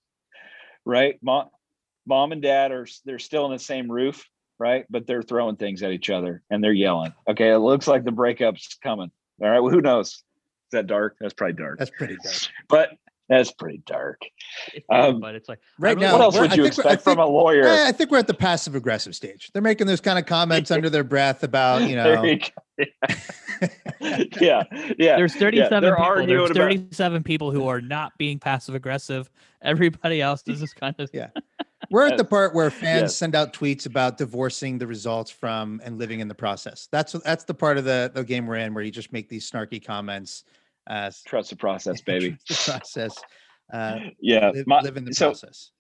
Right. Mom. Mom and dad are, they're still in the same roof, right? But they're throwing things at each other and they're yelling. Okay, it looks like the breakup's coming. All right, well, who knows? Is that dark? That's probably dark. That's pretty dark. But that's pretty dark. Um, but it's like, right now, what else would you expect from a lawyer? I think we're at the passive aggressive stage. They're making those kind of comments under their breath about, you know. You yeah. yeah, yeah. There's thirty-seven yeah, people. There's thirty-seven about... people who are not being passive aggressive. Everybody else does this kind of. Yeah. We're at the part where fans yes. send out tweets about divorcing the results from and living in the process. That's that's the part of the, the game we're in where you just make these snarky comments. Uh, Trust the process, baby. Trust the process. Uh, yeah. Live, my, live in the so, process.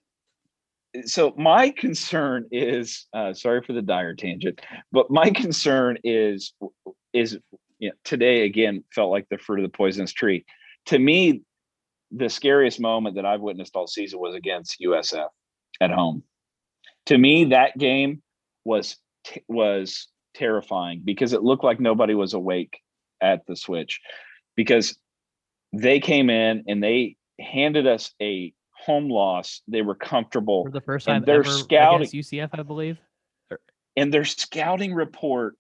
So my concern is, uh, sorry for the dire tangent, but my concern is, is you know, today, again, felt like the fruit of the poisonous tree. To me, the scariest moment that I've witnessed all season was against U S F. At home. To me, that game was t- was terrifying because it looked like nobody was awake at the switch, because they came in and they handed us a home loss. They were comfortable for the first time. They're scouting U C F, I believe, and their scouting report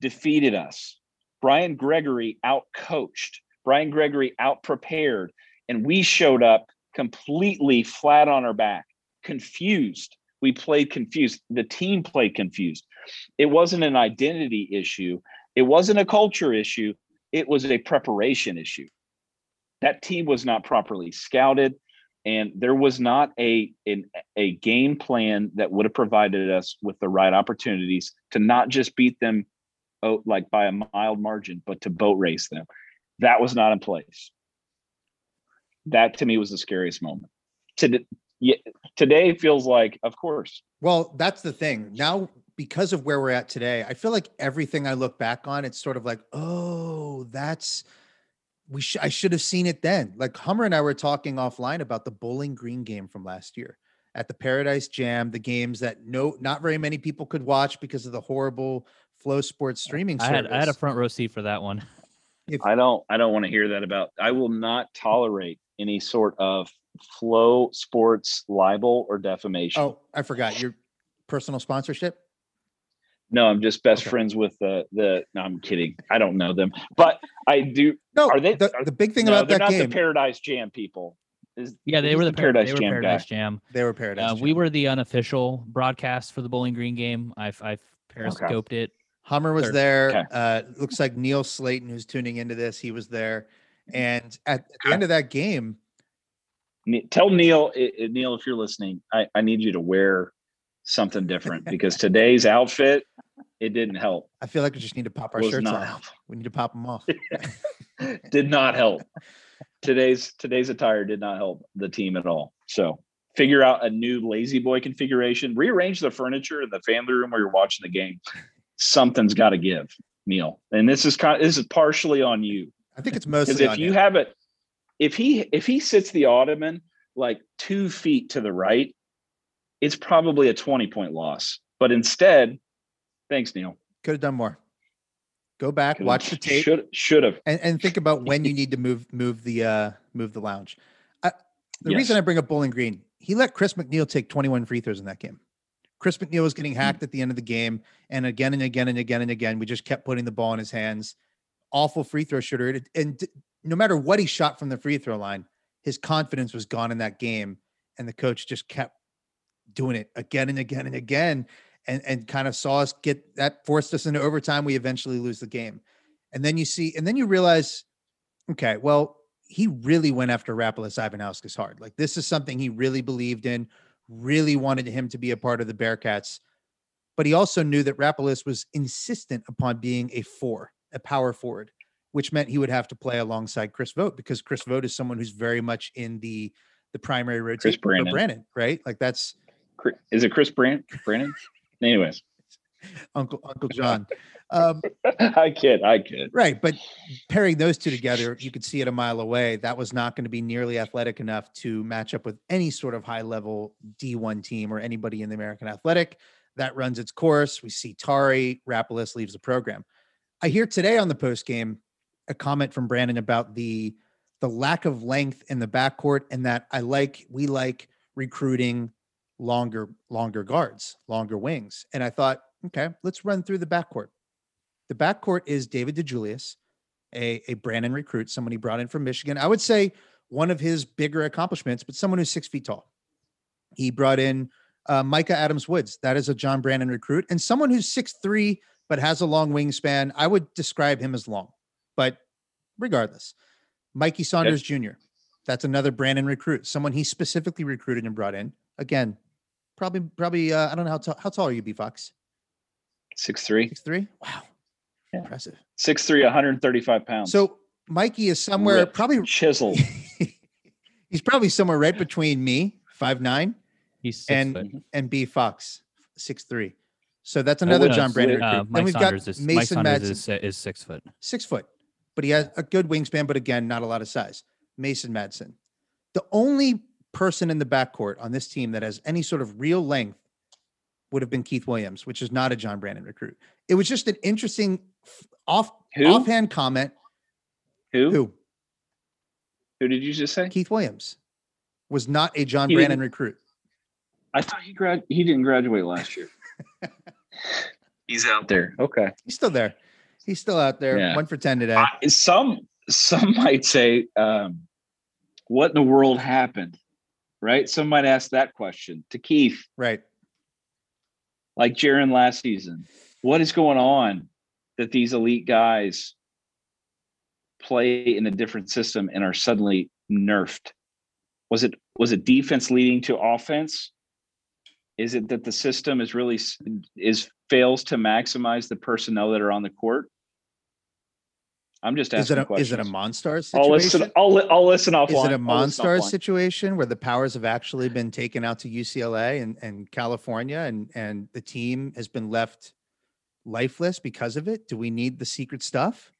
defeated us. Brian Gregory outcoached. Brian Gregory outprepared, and we showed up completely flat on our back. Confused. We played confused. The team played confused. It wasn't an identity issue. It wasn't a culture issue. It was a preparation issue. That team was not properly scouted, and there was not a, an, a game plan that would have provided us with the right opportunities to not just beat them oh, like by a mild margin, but to boat race them. That was not in place. That to me was the scariest moment. To, yeah, today feels like, of course. Well, that's the thing. Now, because of where we're at today, I feel like everything I look back on, it's sort of like, oh, that's, we sh- I should have seen it then. Like Hummer and I were talking offline about the Bowling Green game from last year at the Paradise Jam, the games that no, not very many people could watch because of the horrible Flow Sports streaming service. I had, I had a front row seat for that one. If, I don't, I don't want to hear that about, I will not tolerate any sort of Flow Sports libel or defamation. Oh, I forgot your personal sponsorship. No, I'm just best okay. friends with the, the, no, I'm kidding. I don't know them, but I do. No, are they, the, are, the big thing no, about that game. They're not the Paradise Jam people. Is, yeah, they were the, the Paradise, Paradise, Jam, were Paradise Jam. They were Paradise uh, Jam. We were the unofficial broadcast for the Bowling Green game. I've, I've periscoped okay. it. Hummer was there. Okay. Uh, looks like Neil Slayton, who's tuning into this, he was there. And at the end of that game, tell Neil, Neil, if you're listening, I, I need you to wear something different because today's outfit, it didn't help. I feel like we just need to pop our shirts off. We need to pop them off. Did not help. Today's today's attire did not help the team at all. So figure out a new lazy boy configuration. Rearrange the furniture in the family room where you're watching the game. Something's got to give, Neil. And this is kind of, this is partially on you. I think it's mostly if on you him. have it. If he if he sits the ottoman like two feet to the right, it's probably a twenty point loss. But instead, thanks, Neil. Could have done more. Go back, Could've, watch the tape. Should should have and, and think about when you need to move move the uh, move the lounge. I, the yes. reason I bring up Bowling Green, he let Chris McNeal take twenty-one free throws in that game. Chris McNeal was getting hacked at the end of the game, and again and again and again and again, we just kept putting the ball in his hands. Awful free throw shooter, and no matter what he shot from the free throw line, his confidence was gone in that game, and the coach just kept doing it again and again and again, and and kind of saw us get that, forced us into overtime. We eventually lose the game, and then you see, and then you realize, okay, well, he really went after Rapolas Ivanauskas hard. Like this is something he really believed in. Really wanted him to be a part of the Bearcats, but he also knew that Rapolas was insistent upon being a four, a power forward, which meant he would have to play alongside Chris Vogt because Chris Vogt is someone who's very much in the the primary rotation. Chris Brannen. Brannen, right? Like that's is it Chris Brandt? Brannen? Anyways, Uncle Uncle John. Um, I kid, I kid. Right, but pairing those two together, you could see it a mile away. That was not going to be nearly athletic enough to match up with any sort of high-level D one team or anybody in the American Athletic. That runs its course. We see Tari, Rapolas leaves the program. I hear today on the postgame a comment from Brandon about the the lack of length in the backcourt, and that I like we like recruiting longer longer guards, longer wings. And I thought, okay, let's run through the backcourt. The backcourt is David DeJulius, a, a Brandon recruit, someone he brought in from Michigan. I would say one of his bigger accomplishments, but someone who's six feet tall. He brought in uh, Micah Adams-Woods. That is a John Brannen recruit. And someone who's six three, but has a long wingspan. I would describe him as long, but regardless. Mikey Saunders yep. Junior That's another Brandon recruit, someone he specifically recruited and brought in. Again, probably, probably uh, I don't know, how, t- how tall are you, B. Fox? six three. six three? Wow. Yeah. Impressive. six three, one hundred thirty-five pounds. So Mikey is somewhere Rip, probably chiseled. He's probably somewhere right between me, five nine, he's six and foot. And B. Fox, six three. So that's another John Brannen. Uh, Mike, we've Saunders got is, Mason Mike Saunders Madsen, is, uh, is six foot. Six foot, but he has a good wingspan, but again, not a lot of size. Mason Madsen. The only person in the backcourt on this team that has any sort of real length would have been Keith Williams, which is not a John Brannen recruit. It was just an interesting off Who? offhand comment. Who? Who? Who did you just say? Keith Williams was not a John he Brannen recruit. I thought he grad he didn't graduate last year. He's out there. Okay. He's still there. He's still out there. Yeah. One for ten today. I, some some might say, um, what in the world happened? Right? Some might ask that question to Keith. Right. Like Jarron last season. What is going on that these elite guys play in a different system and are suddenly nerfed? Was it was it defense leading to offense? Is it that the system is really is fails to maximize the personnel that are on the court? I'm just asking. Is it a, questions. Is it a Monstars situation? I'll listen, I'll, I'll listen offline. Is it a Monstars situation where the powers have actually been taken out to U C L A and, and California, and, and the team has been left lifeless because of it? Do we need the secret stuff?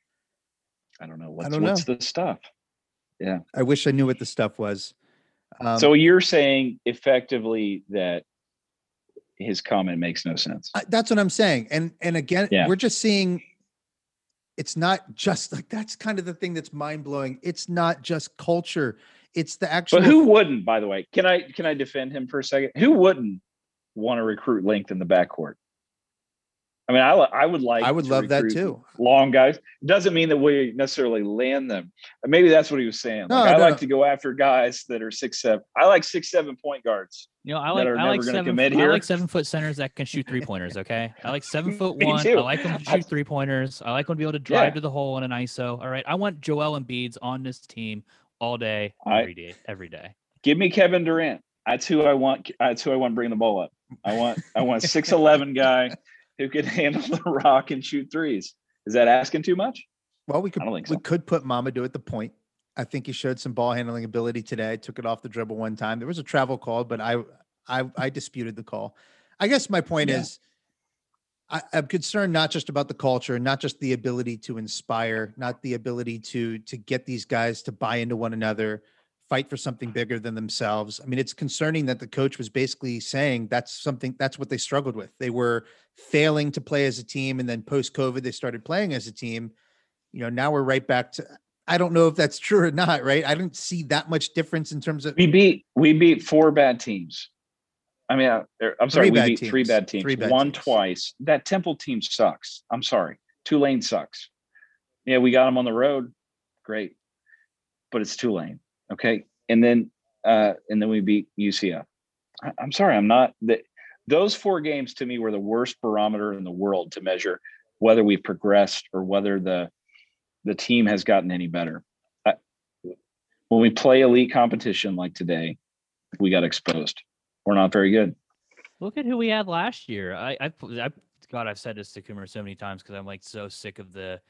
I don't know. What's, I don't know. What's the stuff? Yeah. I wish I knew what the stuff was. Um, so you're saying effectively that his comment makes no sense. I, that's what I'm saying. And, and again, yeah. we're just seeing, it's not just like, that's kind of the thing that's mind blowing. It's not just culture. It's the actual. But who wouldn't, by the way, can I, can I defend him for a second? Who wouldn't want to recruit length in the backcourt? I mean, I, I would like, I would love that too. Long guys. It doesn't mean that we necessarily land them. Maybe that's what he was saying. No, like, I no, like no. to go after guys that are six, seven. I like six, seven point guards. You know, I like, I like, seven, I like seven foot centers that can shoot three pointers. Okay. I like seven foot one. Too. I like them to shoot three pointers. I like them to be able to drive yeah. to the hole in an I S O. All right. I want Joel Embiid's on this team all day, every I, day, every day. Give me Kevin Durant. That's who I want. That's who I want to bring the ball up. I want, I want a six eleven guy who could handle the rock and shoot threes. Is that asking too much? Well, we could so. we could put Mamadou at the point. I think he showed some ball handling ability today. Took it off the dribble one time. There was a travel call, but I I, I disputed the call. I guess my point yeah. is I, I'm concerned not just about the culture, not just the ability to inspire, not the ability to to get these guys to buy into one another, fight for something bigger than themselves. I mean, it's concerning that the coach was basically saying that's something, that's what they struggled with. They were failing to play as a team. And then post COVID, they started playing as a team. You know, now we're right back to, I don't know if that's true or not, right? I didn't see that much difference in terms of. We beat, we beat four bad teams. I mean, I, I'm sorry, we beat teams. three bad teams, three bad one teams. twice. That Temple team sucks. I'm sorry. Tulane sucks. Yeah. We got them on the road. Great. But it's Tulane. Okay, and then uh, and then we beat U C F. I, I'm sorry, I'm not. The, those four games to me were the worst barometer in the world to measure whether we progressed or whether the the team has gotten any better. I, when we play elite competition like today, we got exposed. We're not very good. Look at who we had last year. I, I, I God, I've said this to Coomer so many times because I'm like so sick of the.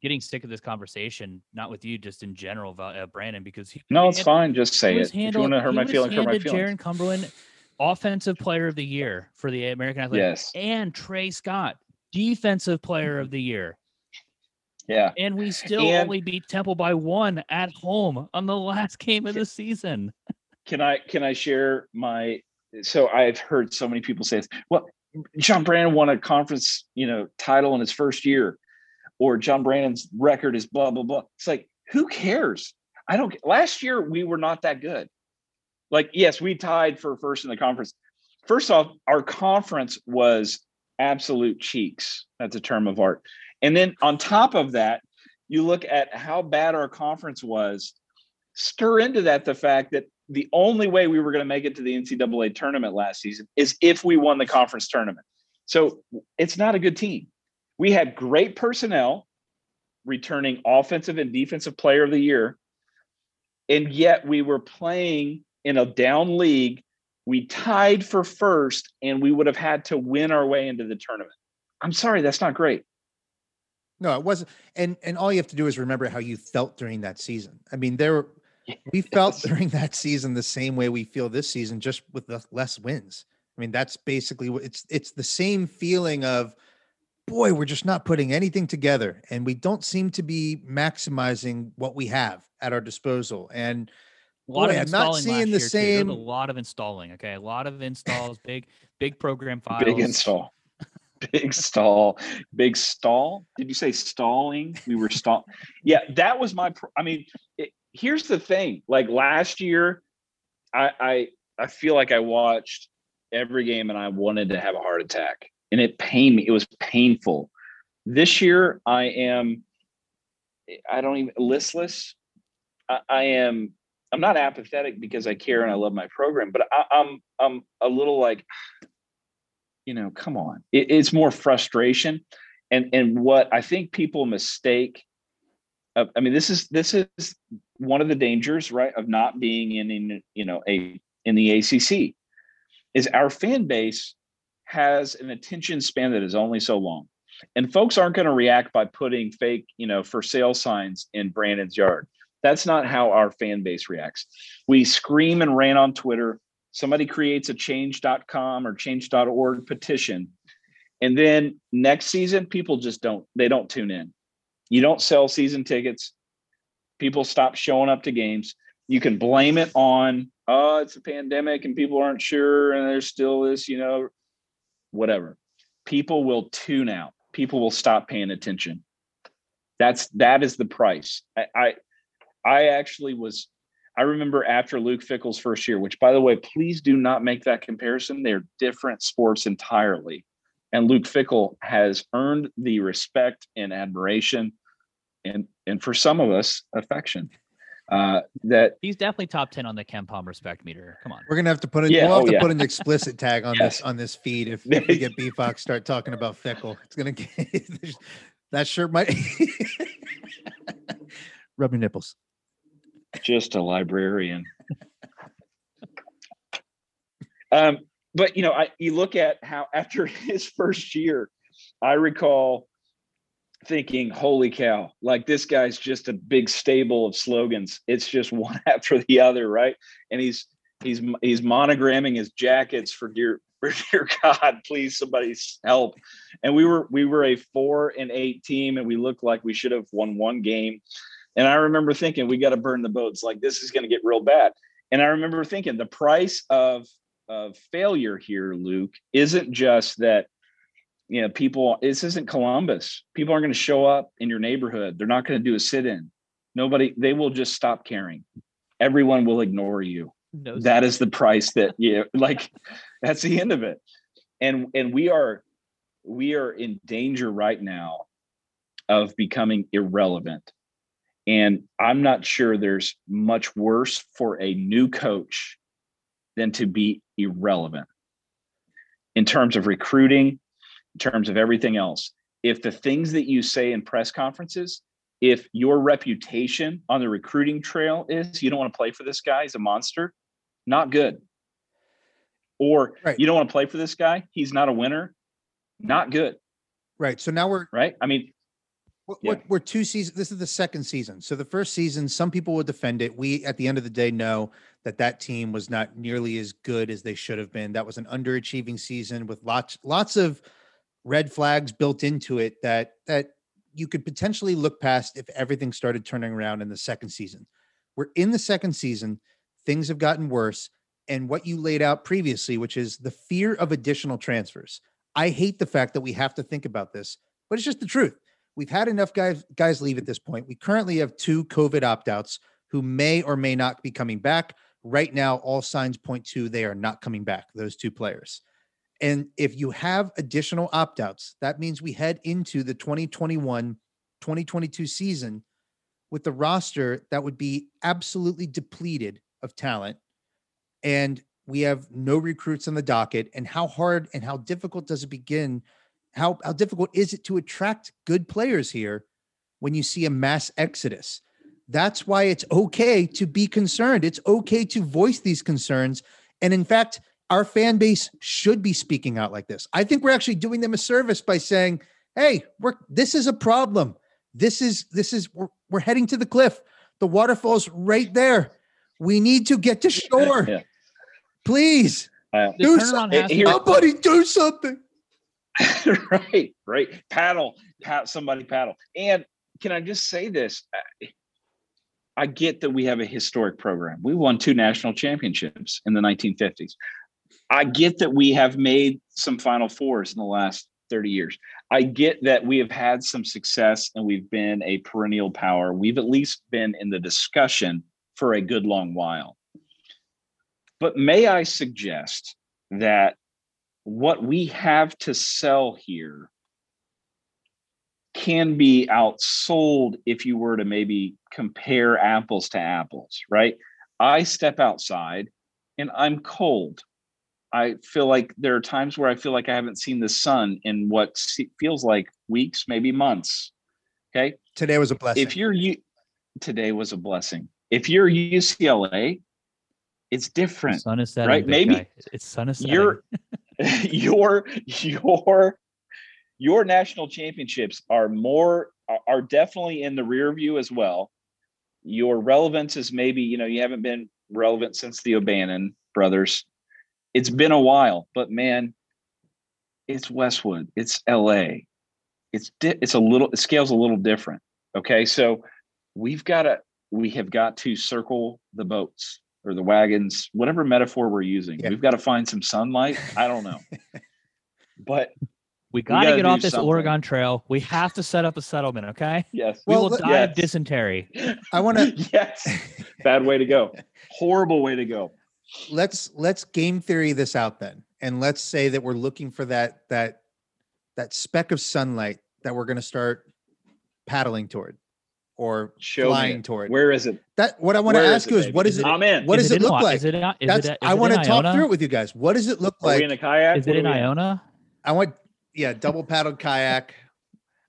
getting sick of this conversation, not with you, just in general about uh, Brannen, because he, no, it's handled, fine. Just say it. Handled, if you want to hurt my feelings, hurt my feelings. Jarron Cumberland, offensive player of the year for the American Athletic, yes, and Tre Scott, defensive player of the year. Yeah, and we still and only beat Temple by one at home on the last game of the season. Can I can I share my? So I've heard so many people say, "Well, John Brannen won a conference, you know, title in his first year." Or John Brannen's record is blah, blah, blah. It's like, who cares? I don't – last year, we were not that good. Like, yes, we tied for first in the conference. First off, our conference was absolute cheeks. That's a term of art. And then on top of that, you look at how bad our conference was. Stir into that the fact that the only way we were going to make it to the N C double A tournament last season is if we won the conference tournament. So it's not a good team. We had great personnel, returning offensive and defensive player of the year, and yet we were playing in a down league. We tied for first, and we would have had to win our way into the tournament. I'm sorry, that's not great. No, it wasn't. And and all you have to do is remember how you felt during that season. I mean, there were, yes. we felt during that season the same way we feel this season, just with the less wins. I mean, that's basically what it's. It's the same feeling of, boy, we're just not putting anything together, and we don't seem to be maximizing what we have at our disposal. And a lot boy, of I'm not seeing the same. A lot of installing. Okay, a lot of installs. Big, big program files. Big install. Big stall. Big stall. Did you say stalling? We were stall. Yeah, that was my. Pro- I mean, it, here's the thing. Like last year, I, I I feel like I watched every game, and I wanted to have a heart attack. And it pained me. It was painful. This year, I am, I don't even, listless. I, I am, I'm not apathetic because I care and I love my program, but I, I'm, I'm a little like, you know, come on. It, it's more frustration. And, and what I think people mistake, uh, I mean, this is, this is one of the dangers, right, of not being in, in you know, a, in the A C C is our fan base has an attention span that is only so long. And folks aren't going to react by putting fake, you know, for sale signs in Brannen's yard. That's not how our fan base reacts. We scream and rant on Twitter. Somebody creates a change dot com or change dot org petition. And then next season, people just don't, they don't tune in. You don't sell season tickets. People stop showing up to games. You can blame it on, oh, it's a pandemic and people aren't sure. And there's still this, you know, whatever. People will tune out. People will stop paying attention. That's, that is the price. I, I, I actually was, I remember after Luke Fickell's first year, which by the way, please do not make that comparison. They're different sports entirely. And Luke Fickell has earned the respect and admiration and, and for some of us, affection. Uh, that he's definitely top ten on the KenPom respect meter. Come on, we're gonna have to put in. Yeah, we'll have oh, to yeah. put an explicit tag on yes. this on this feed if, if we get B Fox start talking about Fickell. It's gonna get that shirt might rub your nipples. Just a librarian. um, but you know, I you look at how after his first year, I recall thinking, holy cow, like this guy's just a big stable of slogans. It's just one after the other, right? And he's he's he's monogramming his jackets for dear for dear God, please somebody help. And we were we were a four and eight team, and we looked like we should have won one game. And I remember thinking, we got to burn the boats, like this is going to get real bad. And I remember thinking the price of of failure here, Luke, isn't just that. You know, people, this isn't Columbus. People aren't going to show up in your neighborhood. They're not going to do a sit-in. Nobody, they will just stop caring. Everyone will ignore you. No, that is the price that, yeah, like that's the end of it. And, and we are, we are in danger right now of becoming irrelevant. And I'm not sure there's much worse for a new coach than to be irrelevant in terms of recruiting, terms of everything else. If the things that you say in press conferences, if your reputation on the recruiting trail is you don't want to play for this guy, he's a monster, not good. Or right. you don't want to play for this guy, he's not a winner, not good. Right. So now we're right. I mean, we're, yeah. we're, we're two seasons. This is the second season. So the first season, some people would defend it. We, at the end of the day, know that that team was not nearly as good as they should have been. That was an underachieving season with lots, lots of red flags built into it that that you could potentially look past if everything started turning around in the second season. We're in the second season, things have gotten worse, and what you laid out previously, which is the fear of additional transfers. I hate the fact that we have to think about this, but it's just the truth. We've had enough guys guys leave at this point. We currently have two COVID opt-outs who may or may not be coming back. Right now, all signs point to they are not coming back, those two players. And if you have additional opt-outs, that means we head into the twenty twenty-one twenty twenty-two season with the roster that would be absolutely depleted of talent. And we have no recruits on the docket. And how hard and how difficult does it begin? How, how difficult is it to attract good players here when you see a mass exodus? That's why it's okay to be concerned. It's okay to voice these concerns. And in fact, our fan base should be speaking out like this. I think we're actually doing them a service by saying, hey, we're, this is a problem. This is, this is, we're, we're heading to the cliff. The waterfall's right there. We need to get to shore. Yeah. Please uh, do something. It, here, somebody do something. Right, right. Paddle, pat, somebody paddle. And can I just say this? I, I get that we have a historic program. We won two national championships in the nineteen fifties. I get that we have made some Final Fours in the last thirty years. I get that we have had some success and we've been a perennial power. We've at least been in the discussion for a good long while. But may I suggest that what we have to sell here can be outsold if you were to maybe compare apples to apples, right? I step outside and I'm cold. I feel like there are times where I feel like I haven't seen the sun in what feels like weeks, maybe months. Okay. Today was a blessing. If you're you, today was a blessing. If you're U C L A, it's different. The sun is setting, right? Maybe guy. It's sun is setting. Your, your, your your national championships are more are definitely in the rear view as well. Your relevance is maybe, you know, you haven't been relevant since the O'Bannon brothers. It's been a while, but man, it's Westwood, it's L A. It's it's a little it scales a little different. Okay, so we've got to we have got to circle the boats or the wagons, whatever metaphor we're using. Yeah. We've got to find some sunlight. I don't know, but we got to get off this something. Oregon Trail. We have to set up a settlement. Okay. Yes. We well, will let, die yes. of dysentery. I want to. Yes. Bad way to go. Horrible way to go. Let's let's game theory this out then, and let's say that we're looking for that that. that speck of sunlight that we're going to start paddling toward or Show flying me. toward. Where is it? That what I want Where to ask is you is baby? what is it? I'm in. What is does it, it look in, like? Is it not, is That's, it, is I want to talk through it with you guys. What does it look are like? We in a kayak? Is what it in Iona? I want, yeah, double paddled kayak.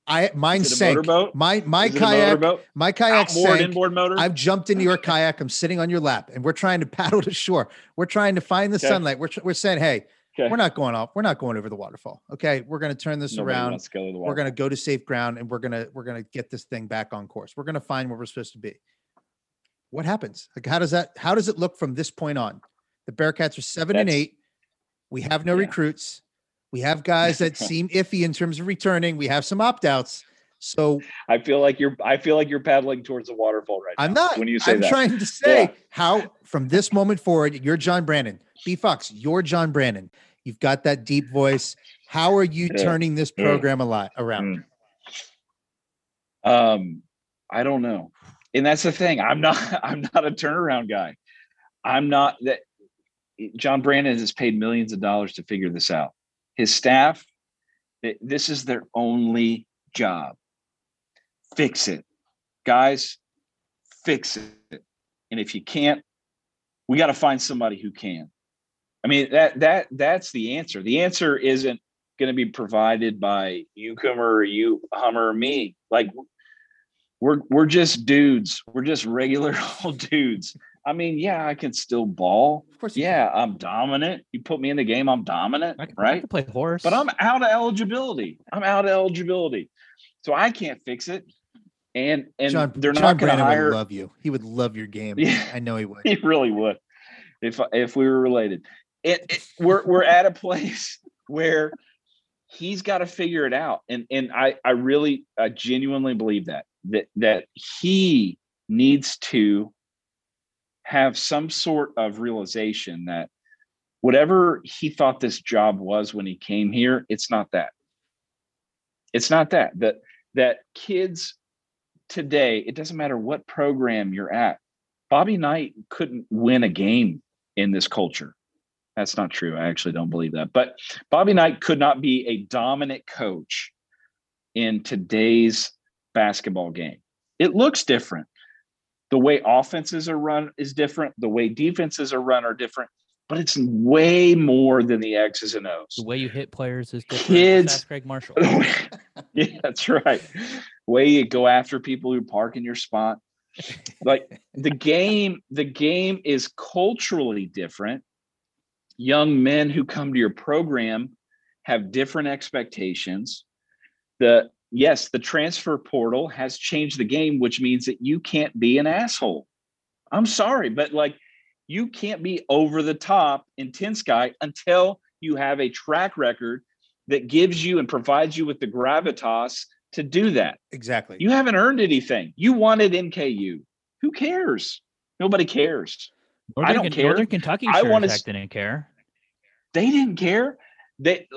I mine is it sank. A my my is kayak. It my kayak outboard, sank. Inboard motor? I've jumped into your kayak. I'm sitting on your lap, and we're trying to paddle to shore. We're trying to find the okay. sunlight. We're we're saying, hey. Okay. We're not going off. We're not going over the waterfall. Okay. We're going to turn this Nobody around. To go to we're going to go to safe ground, and we're going to, we're going to get this thing back on course. We're going to find where we're supposed to be. What happens? Like, how does that, how does it look from this point on? The Bearcats are seven That's, and eight. We have no yeah. recruits. We have guys that seem iffy in terms of returning. We have some opt-outs. So I feel like you're, I feel like you're paddling towards the waterfall right I'm now. I'm not, when you say I'm that. trying to say yeah. how from this moment forward, you're John Brannen. B Fox, you're John Brannen. You've got that deep voice. How are you turning this program a lot around? Um, I don't know. And that's the thing. I'm not, I'm not a turnaround guy. I'm not that John Brannen has paid millions of dollars to figure this out. His staff, this is their only job. Fix it. Guys, fix it. And if you can't, we got to find somebody who can. I mean, that that that's the answer. The answer isn't going to be provided by you, Coomer, or you, Hummer, or me. Like, we're we're just dudes. We're just regular old dudes. I mean, yeah, I can still ball. Of course, yeah, can. I'm dominant. You put me in the game, I'm dominant, I can, right? I can play horse, but I'm out of eligibility. I'm out of eligibility, so I can't fix it. And and John, they're John not going to hire. Would love you. He would love your game. Yeah, I know he would. He really would. If if we were related. It, it we're we're at a place where he's got to figure it out, and and I I really I genuinely believe that that that he needs to have some sort of realization that whatever he thought this job was when he came here, it's not that. It's not that that that kids today. It doesn't matter what program you're at. Bobby Knight couldn't win a game in this culture. That's not true. I actually don't believe that. But Bobby Knight could not be a dominant coach in today's basketball game. It looks different. The way offenses are run is different. The way defenses are run are different. But it's way more than the X's and O's. The way you hit players is different. Kids. That's Greg Marshall. Yeah, that's right. The way you go after people who park in your spot. Like the game, the game is culturally different. Young men who come to your program have different expectations. The yes, the transfer portal has changed the game, which means that you can't be an asshole. I'm sorry, but like you can't be over the top in Tin Sky until you have a track record that gives you and provides you with the gravitas to do that. Exactly. You haven't earned anything. You wanted N K U. Who cares? Nobody cares. Northern, I don't care. Northern Kentucky sure I wanna, didn't care. They didn't care. They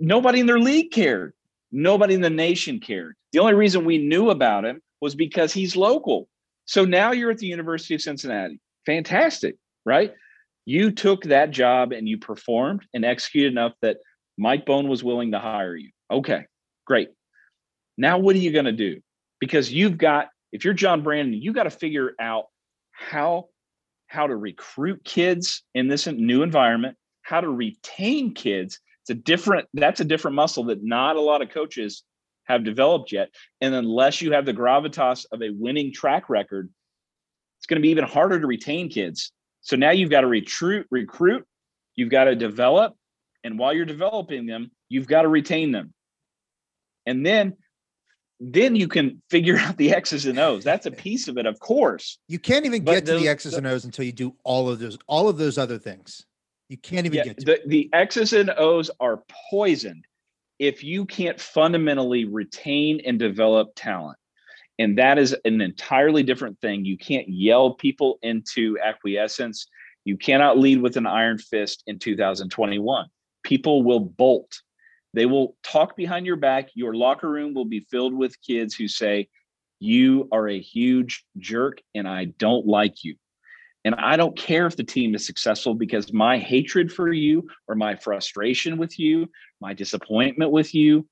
nobody in their league cared. Nobody in the nation cared. The only reason we knew about him was because he's local. So now you're at the University of Cincinnati. Fantastic, right? You took that job and you performed and executed enough that Mike Bone was willing to hire you. Okay, great. Now what are you going to do? Because you've got, if you're John Brannen, you got to figure out how. how to recruit kids in this new environment, how to retain kids. It's a different, that's a different muscle that not a lot of coaches have developed yet. And unless you have the gravitas of a winning track record, it's going to be even harder to retain kids. So now you've got to recruit, recruit, you've got to develop. And while you're developing them, you've got to retain them. And then then you can figure out the X's and O's. That's a piece of it, of course. You can't even but get to those, the X's and O's until you do all of those, all of those other things. You can't even yeah, get to the, it. The X's and O's are poisoned if you can't fundamentally retain and develop talent. And that is an entirely different thing. You can't yell people into acquiescence. You cannot lead with an iron fist in two thousand twenty-one. People will bolt. They will talk behind your back. Your locker room will be filled with kids who say, you are a huge jerk and I don't like you. And I don't care if the team is successful, because my hatred for you or my frustration with you, my disappointment with you,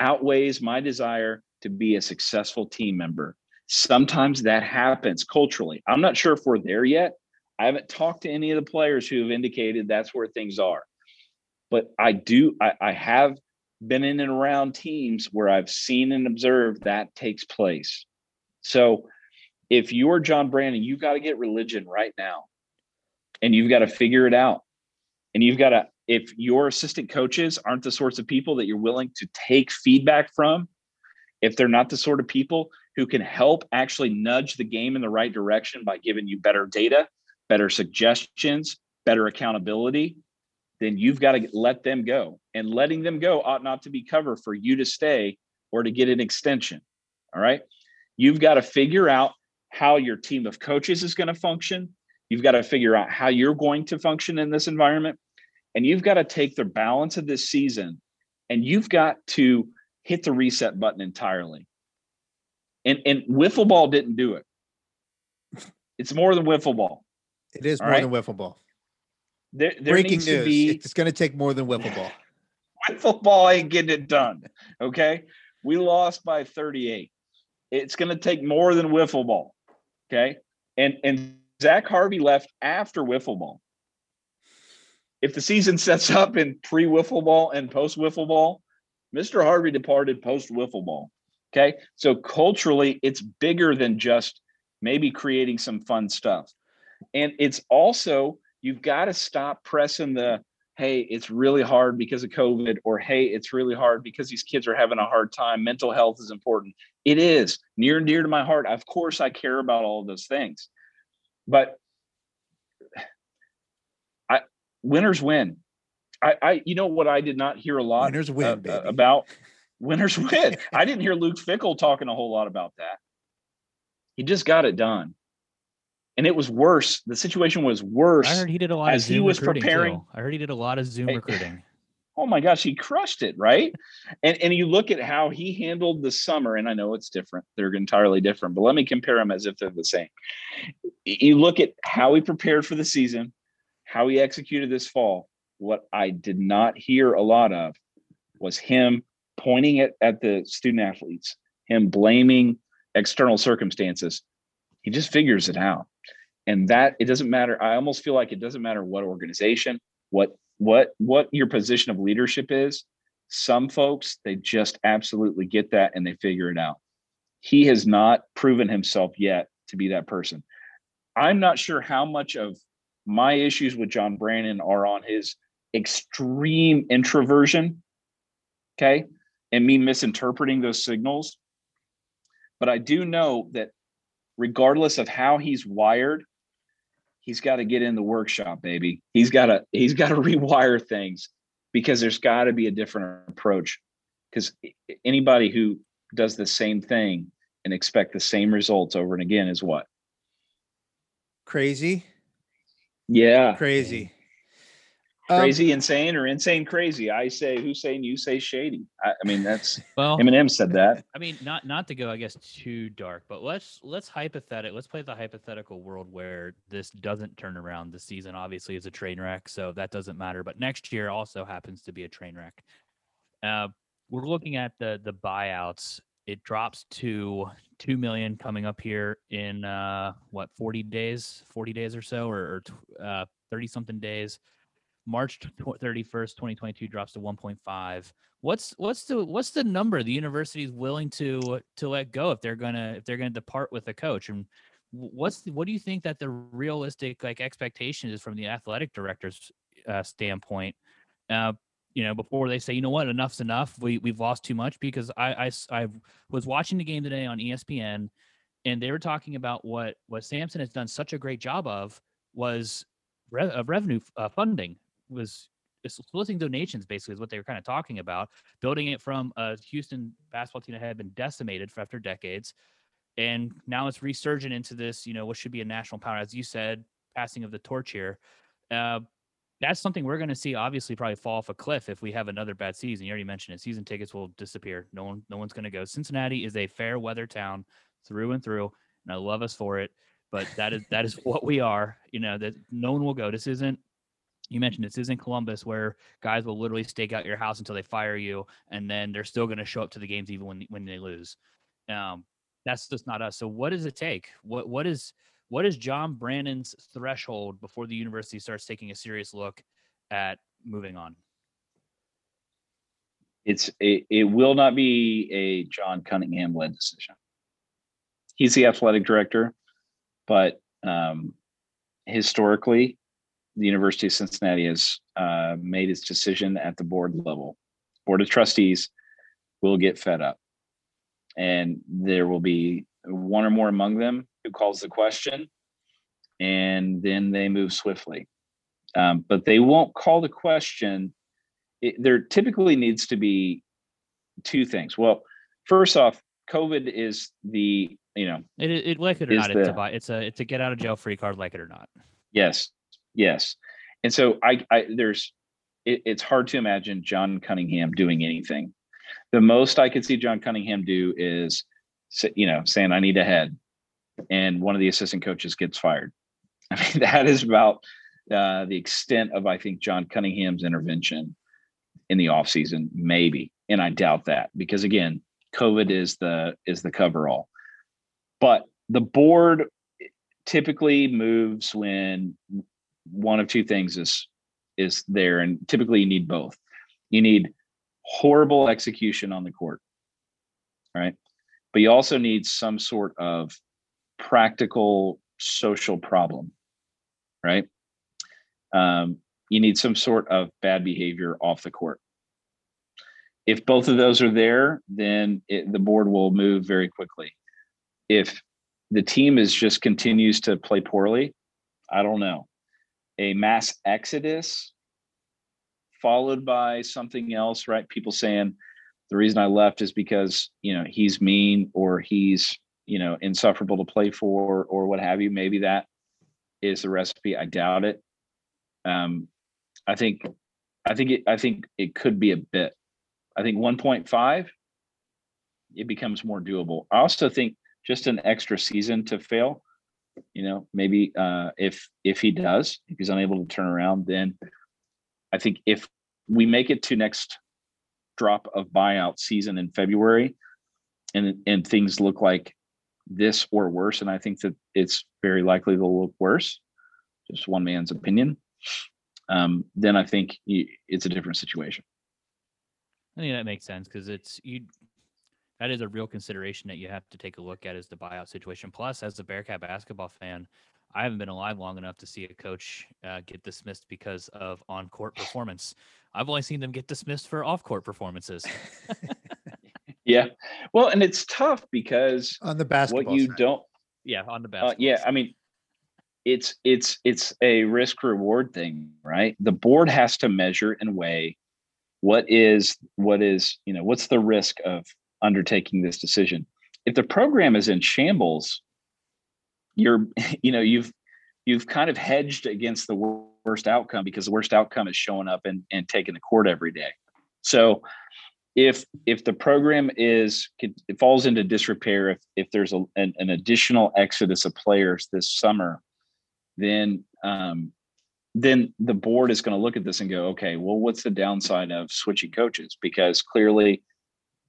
outweighs my desire to be a successful team member. Sometimes that happens culturally. I'm not sure if we're there yet. I haven't talked to any of the players who have indicated that's where things are. But I do, I, I have been in and around teams where I've seen and observed that takes place. So if you're John Brannen, you've got to get religion right now, and you've got to figure it out. And you've got to, if your assistant coaches aren't the sorts of people that you're willing to take feedback from, if they're not the sort of people who can help actually nudge the game in the right direction by giving you better data, better suggestions, better accountability, then you've got to let them go. And letting them go ought not to be cover for you to stay or to get an extension. All right. You've got to figure out how your team of coaches is going to function. You've got to figure out how you're going to function in this environment. And you've got to take the balance of this season and you've got to hit the reset button entirely. And and wiffle ball didn't do it. It's more than wiffle ball. It is more than wiffle ball. There, there Breaking news, to be, it's going to take more than wiffle ball. Wiffle ball ain't getting it done, okay? We lost by thirty-eight. It's going to take more than wiffle ball, okay? And, and Zach Harvey left after wiffle ball. If the season sets up in pre-wiffle ball and post-wiffle ball, Mister Harvey departed post-wiffle ball, okay? So culturally, it's bigger than just maybe creating some fun stuff. And it's also, you've got to stop pressing the, hey, it's really hard because of COVID, or hey, it's really hard because these kids are having a hard time. Mental health is important. It is near and dear to my heart. Of course, I care about all of those things. But I, winners win. I, I, you know what I did not hear a lot winners win, uh, baby. about? Winners win. I didn't hear Luke Fickell talking a whole lot about that. He just got it done. And it was worse. The situation was worse. I heard he did a lot as of Zoom he was preparing. Too. I heard he did a lot of Zoom recruiting. Oh my gosh, he crushed it, right? And and you look at how he handled the summer, and I know it's different. They're entirely different, but let me compare them as if they're the same. You look at how he prepared for the season, how he executed this fall. What I did not hear a lot of was him pointing at, at the student athletes, him blaming external circumstances. He just figures it out. And that it doesn't matter. I almost feel like it doesn't matter what organization, what, what, what your position of leadership is. Some folks, they just absolutely get that and they figure it out. He has not proven himself yet to be that person. I'm not sure how much of my issues with John Brannen are on his extreme introversion. Okay. And me misinterpreting those signals. But I do know that regardless of how he's wired, he's got to get in the workshop, baby. He's got to he's got to rewire things, because there's got to be a different approach, because anybody who does the same thing and expect the same results over and again is what? Crazy? Yeah. Crazy. Crazy, um, insane, or insane crazy. I say Hussein, you say shady. I, I mean, that's well, Eminem said that. I mean, not not to go, I guess, too dark, but let's let's hypothetical. Let's play the hypothetical world where this doesn't turn around. This season obviously is a train wreck, so that doesn't matter. But next year also happens to be a train wreck. Uh, we're looking at the the buyouts. It drops to two million coming up here in uh, what forty days, forty days or so, or thirty uh, something days. March thirty-first, twenty twenty-two drops to one point five. What's what's the what's the number the university is willing to to let go if they're gonna if they're gonna depart with a coach? And what's the, what do you think that the realistic like expectation is from the athletic director's uh, standpoint? Uh, you know, before they say, you know what, enough's enough. We we've lost too much, because I, I, I was watching the game today on E S P N, and they were talking about what, what Sampson has done such a great job of was re- of revenue uh, funding, was soliciting donations, basically, is what they were kind of talking about, building it from a Houston basketball team that had been decimated for after decades. And now it's resurgent into this, you know, what should be a national power, as you said, passing of the torch here. Uh, that's something we're going to see, obviously, probably fall off a cliff if we have another bad season. You already mentioned it. Season tickets will disappear. No one, no one's going to go. Cincinnati is a fair weather town through and through, and I love us for it. But that is that is what we are. You know, that no one will go. This isn't. You mentioned this isn't Columbus, where guys will literally stake out your house until they fire you, and then they're still going to show up to the games even when when they lose. Um, that's just not us. So what does it take? What what is what is John Brannen's threshold before the university starts taking a serious look at moving on? It's it, it will not be a John Cunningham-led decision. He's the athletic director, but um, historically, the University of Cincinnati has uh, made its decision at the board level. Board of Trustees will get fed up, and there will be one or more among them who calls the question, and then they move swiftly. Um, but they won't call the question. It, there typically needs to be two things. Well, first off, COVID is the, you know, it, it like it or not, the, it's, a, it's a it's a get out of jail free card, like it or not. Yes. Yes. And so I, I there's, it, it's hard to imagine John Cunningham doing anything. The most I could see John Cunningham do is, you know, saying, I need a head, and one of the assistant coaches gets fired. I mean, that is about uh, the extent of, I think, John Cunningham's intervention in the offseason, maybe. And I doubt that, because again, COVID is the, is the coverall. But the board typically moves when one of two things is is there, and typically you need both. You need horrible execution on the court, right? But you also need some sort of practical social problem, right? Um, you need some sort of bad behavior off the court. If both of those are there, then it, the board will move very quickly. If the team is just continues to play poorly, I don't know. A mass exodus followed by something else, right? People saying the reason I left is because, you know, he's mean, or he's, you know, insufferable to play for, or what have you. Maybe that is the recipe. I doubt it. Um, I think, I think, it, I think it could be a bit. I think one point five, it becomes more doable. I also think just an extra season to fail. You know, maybe uh, if if he does, if he's unable to turn around, then I think if we make it to next drop of buyout season in February, and and things look like this or worse, and I think that it's very likely they'll look worse, just one man's opinion, um, then I think it's a different situation. I think that makes sense, because it's you. That is a real consideration that you have to take a look at, is the buyout situation. Plus, as a Bearcat basketball fan, I haven't been alive long enough to see a coach uh, get dismissed because of on-court performance. I've only seen them get dismissed for off-court performances. Yeah. Well, and it's tough because on the basketball what you side. don't Yeah, on the basketball. Uh, yeah, side. I mean, it's it's it's a risk-reward thing, right? The board has to measure and weigh what is what is, you know, what's the risk of undertaking this decision. If the program is in shambles, you're, you know, you've, you've kind of hedged against the worst outcome, because the worst outcome is showing up and, and taking the court every day. So if, if the program is, it falls into disrepair, if, if there's a, an, an additional exodus of players this summer, then, um, then the board is going to look at this and go, okay, well, what's the downside of switching coaches? Because clearly,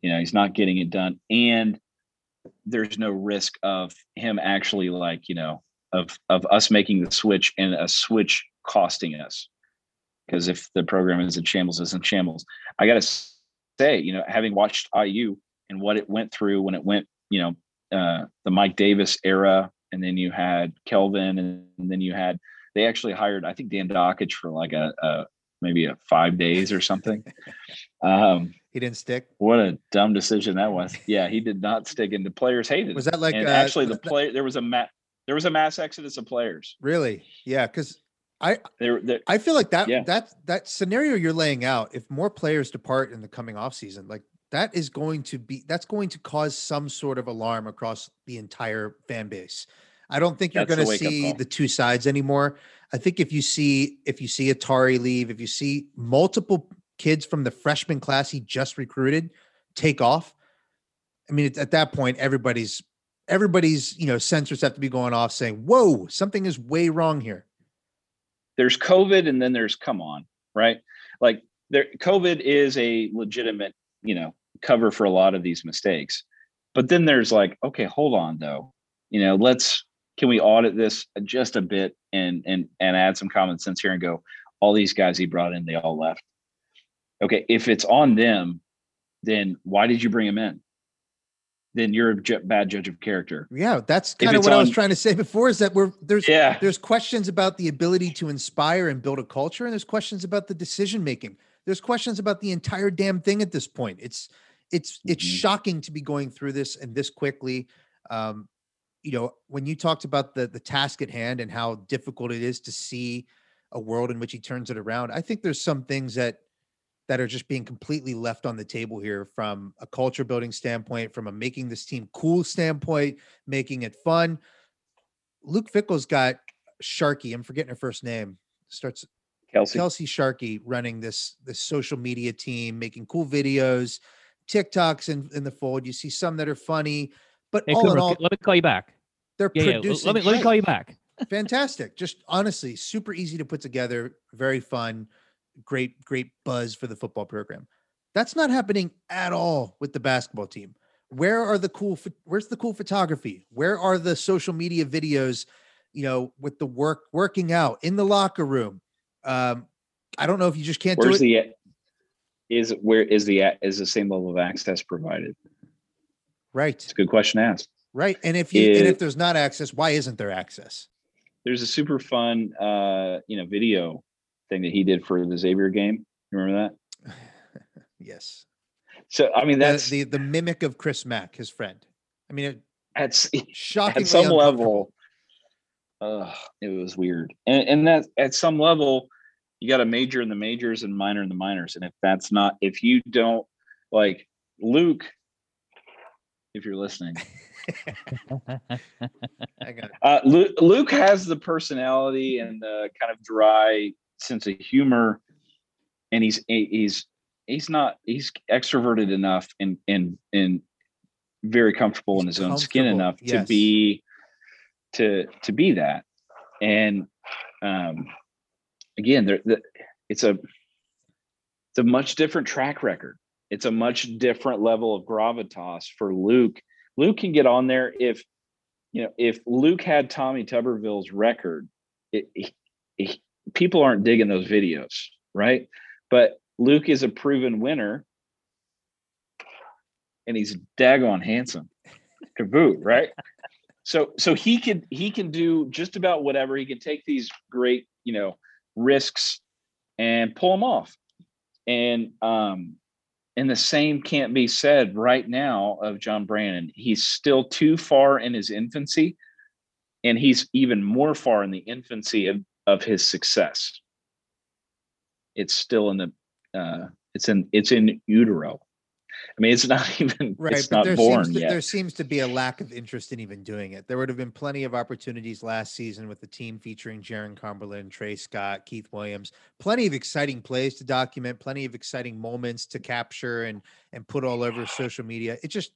you know, he's not getting it done, and there's no risk of him actually, like, you know, of of us making the switch and a switch costing us. Because if the program is in shambles, it's in shambles. I got to say, you know, having watched I U and what it went through when it went, you know, uh, the Mike Davis era, and then you had Kelvin, and then you had, they actually hired, I think, Dan Dockage for like a, a maybe a five days or something. Um, he didn't stick. What a dumb decision that was. Yeah, he did not stick, and the players hated it. Was that like and uh, actually the that... player? There was a ma- there was a mass exodus of players. Really? Yeah, because I they're, they're, I feel like that yeah. that that scenario you're laying out, if more players depart in the coming off season, like that is going to be that's going to cause some sort of alarm across the entire fan base. I don't think you're going to see the two sides anymore. I think if you see, if you see a Tari leave, if you see multiple kids from the freshman class he just recruited take off, I mean, at that point, everybody's, everybody's, you know, sensors have to be going off saying, whoa, something is way wrong here. There's COVID and then there's come on, right? Like there, COVID is a legitimate, you know, cover for a lot of these mistakes, but then there's like, okay, hold on though. You know, let's, can we audit this just a bit and and and add some common sense here and go, all these guys he brought in, they all left. Okay, if it's on them, then why did you bring them in? Then you're a ju- bad judge of character. Yeah, that's kind of what on, I was trying to say before is that we're there's yeah. there's questions about the ability to inspire and build a culture, and there's questions about the decision making. There's questions about the entire damn thing at this point. It's it's it's mm-hmm. shocking to be going through this and this quickly. Um, You know, when you talked about the the task at hand and how difficult it is to see a world in which he turns it around, I think there's some things that that are just being completely left on the table here from a culture building standpoint, from a making this team cool standpoint, making it fun. Luke Fickell's got Sharkey, I'm forgetting her first name, starts Kelsey, Kelsey Sharkey running this this social media team, making cool videos, TikToks in, in the fold. You see some that are funny. But hey, all Coomer, in all, let me call you back. They're yeah, producing. Yeah. Let me let me call you back. Fantastic. Just honestly, super easy to put together. Very fun. Great, great buzz for the football program. That's not happening at all with the basketball team. Where are the cool? Where's the cool photography? Where are the social media videos? You know, with the work, working out in the locker room. Um, I don't know if you just can't where's do it. The, is where is the is the same level of access provided? Right. It's a good question to ask. Right. And if you, it, and if there's not access, why isn't there access? There's a super fun, uh, you know, video thing that he did for the Xavier game. You remember that? Yes. So, I mean, that's the, the, the mimic of Chris Mack, his friend. I mean, it, at, shockingly at some level, uh, it was weird. And, and that at some level, you got a major in the majors and minor in the minors. And if that's not, if you don't like Luke, if you're listening, I got it. Uh, Luke, Luke has the personality and the kind of dry sense of humor, and he's he's he's not he's extroverted enough and and and very comfortable he's in his own skin enough yes. to be to to be that. And um, again, there the, it's a it's a much different track record. It's a much different level of gravitas for Luke. Luke can get on there if, you know, if Luke had Tommy Tuberville's record, it, it, it, people aren't digging those videos, right? But Luke is a proven winner, and he's daggone handsome, kaboot, right? So, so he could he can do just about whatever. He can take these great, you know, risks and pull them off, and um. And the same can't be said right now of John Brannen. He's still too far in his infancy, and he's even more far in the infancy of, of his success. It's still in the uh, it's in it's in utero. I mean, it's not even right, it's but not there born seems to, yet. There seems to be a lack of interest in even doing it. There would have been plenty of opportunities last season with the team featuring Jarron Cumberland, Tre Scott, Keith Williams, plenty of exciting plays to document, plenty of exciting moments to capture and and put all over social media. It just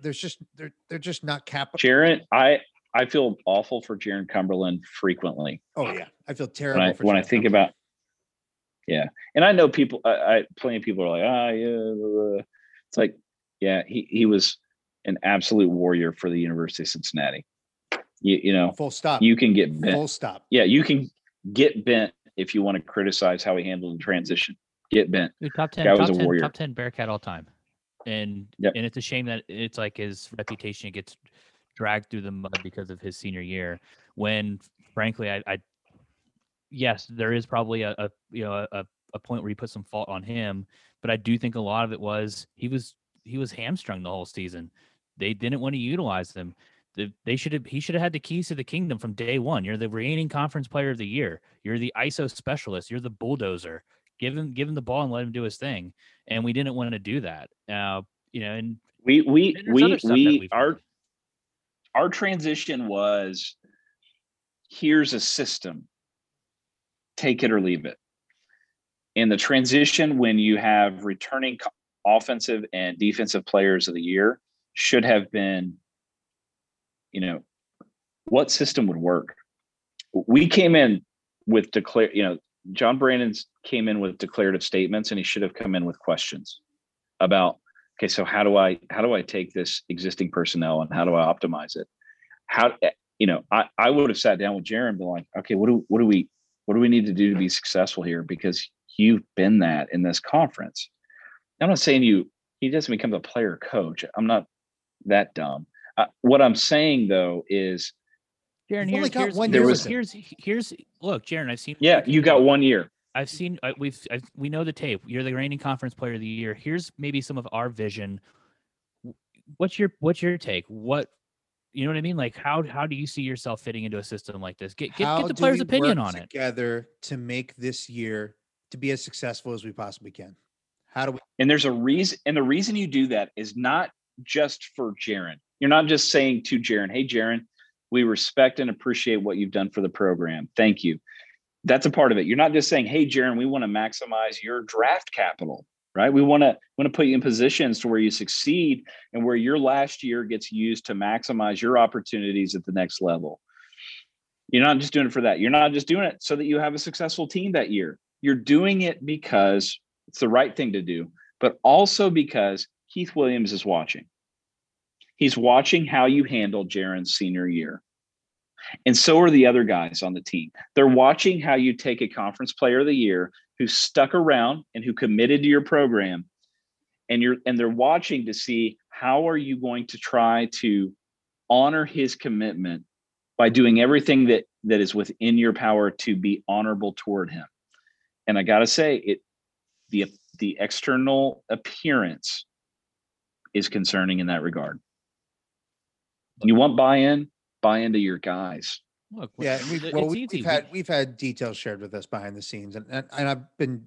there's just they're they're just not capital. Jarron, I I feel awful for Jarron Cumberland frequently. Oh yeah, I feel terrible when I, for when I think about. Yeah. And I know people, I, I plenty of people are like, ah, oh, yeah. Blah, blah. It's like, yeah, he, he was an absolute warrior for the University of Cincinnati. You, you know, full stop. You can get bent. Full stop. Yeah. You can get bent if you want to criticize how he handled the transition. Get bent. Dude, top ten, top, was a ten warrior. Top ten Bearcat all time. And, yep. and it's a shame that it's like his reputation gets dragged through the mud because of his senior year. When, frankly, I, I yes, there is probably a, a you know a, a point where you put some fault on him, but I do think a lot of it was he was he was hamstrung the whole season. They didn't want to utilize them. They, they should have he should have had the keys to the kingdom from day one. You're the reigning conference player of the year. You're the I S O specialist. You're the bulldozer. Give him give him the ball and let him do his thing. And we didn't want to do that. Uh, you know, and we we and we we our our transition was here's a system. Take it or leave it. In the transition, when you have returning offensive and defensive players of the year, should have been, you know, what system would work? We came in with declare, you know, John Brannen came in with declarative statements, and he should have come in with questions about, okay, so how do I how do I take this existing personnel and how do I optimize it? How you know, I, I would have sat down with Jarron and been like, okay, what do what do we What do we need to do to be successful here? Because you've been that in this conference. I'm not saying you, he doesn't become a player coach. I'm not that dumb. Uh, what I'm saying though is, Jarron, here's, here's, one year was, here's, here's, look, Jarron, I've seen. Yeah, you got one year. I've seen, I, we've, I've, we know the tape. You're the reigning conference player of the year. Here's maybe some of our vision. What's your, what's your take? What, You know what I mean? Like, how how do you see yourself fitting into a system like this? Get get, get the players' opinion on it. How do we work together to make this year to be as successful as we possibly can? How do we? And there's a reason. And the reason you do that is not just for Jarron. You're not just saying to Jarron, "Hey, Jarron, we respect and appreciate what you've done for the program. Thank you." That's a part of it. You're not just saying, "Hey, Jarron, we want to maximize your draft capital." Right? We want to want to put you in positions to where you succeed and where your last year gets used to maximize your opportunities at the next level. You're not just doing it for that. You're not just doing it so that you have a successful team that year. You're doing it because it's the right thing to do, but also because Keith Williams is watching. He's watching how you handle Jarron's senior year. And so are the other guys on the team. They're watching how you take a conference player of the year who stuck around and who committed to your program, and you're and they're watching to see how are you going to try to honor his commitment by doing everything that that is within your power to be honorable toward him. And I gotta say, it the the external appearance is concerning in that regard. You want buy-in? Buy into your guys. Look, yeah, we've, well, we've, we've had we've had details shared with us behind the scenes, and, and and I've been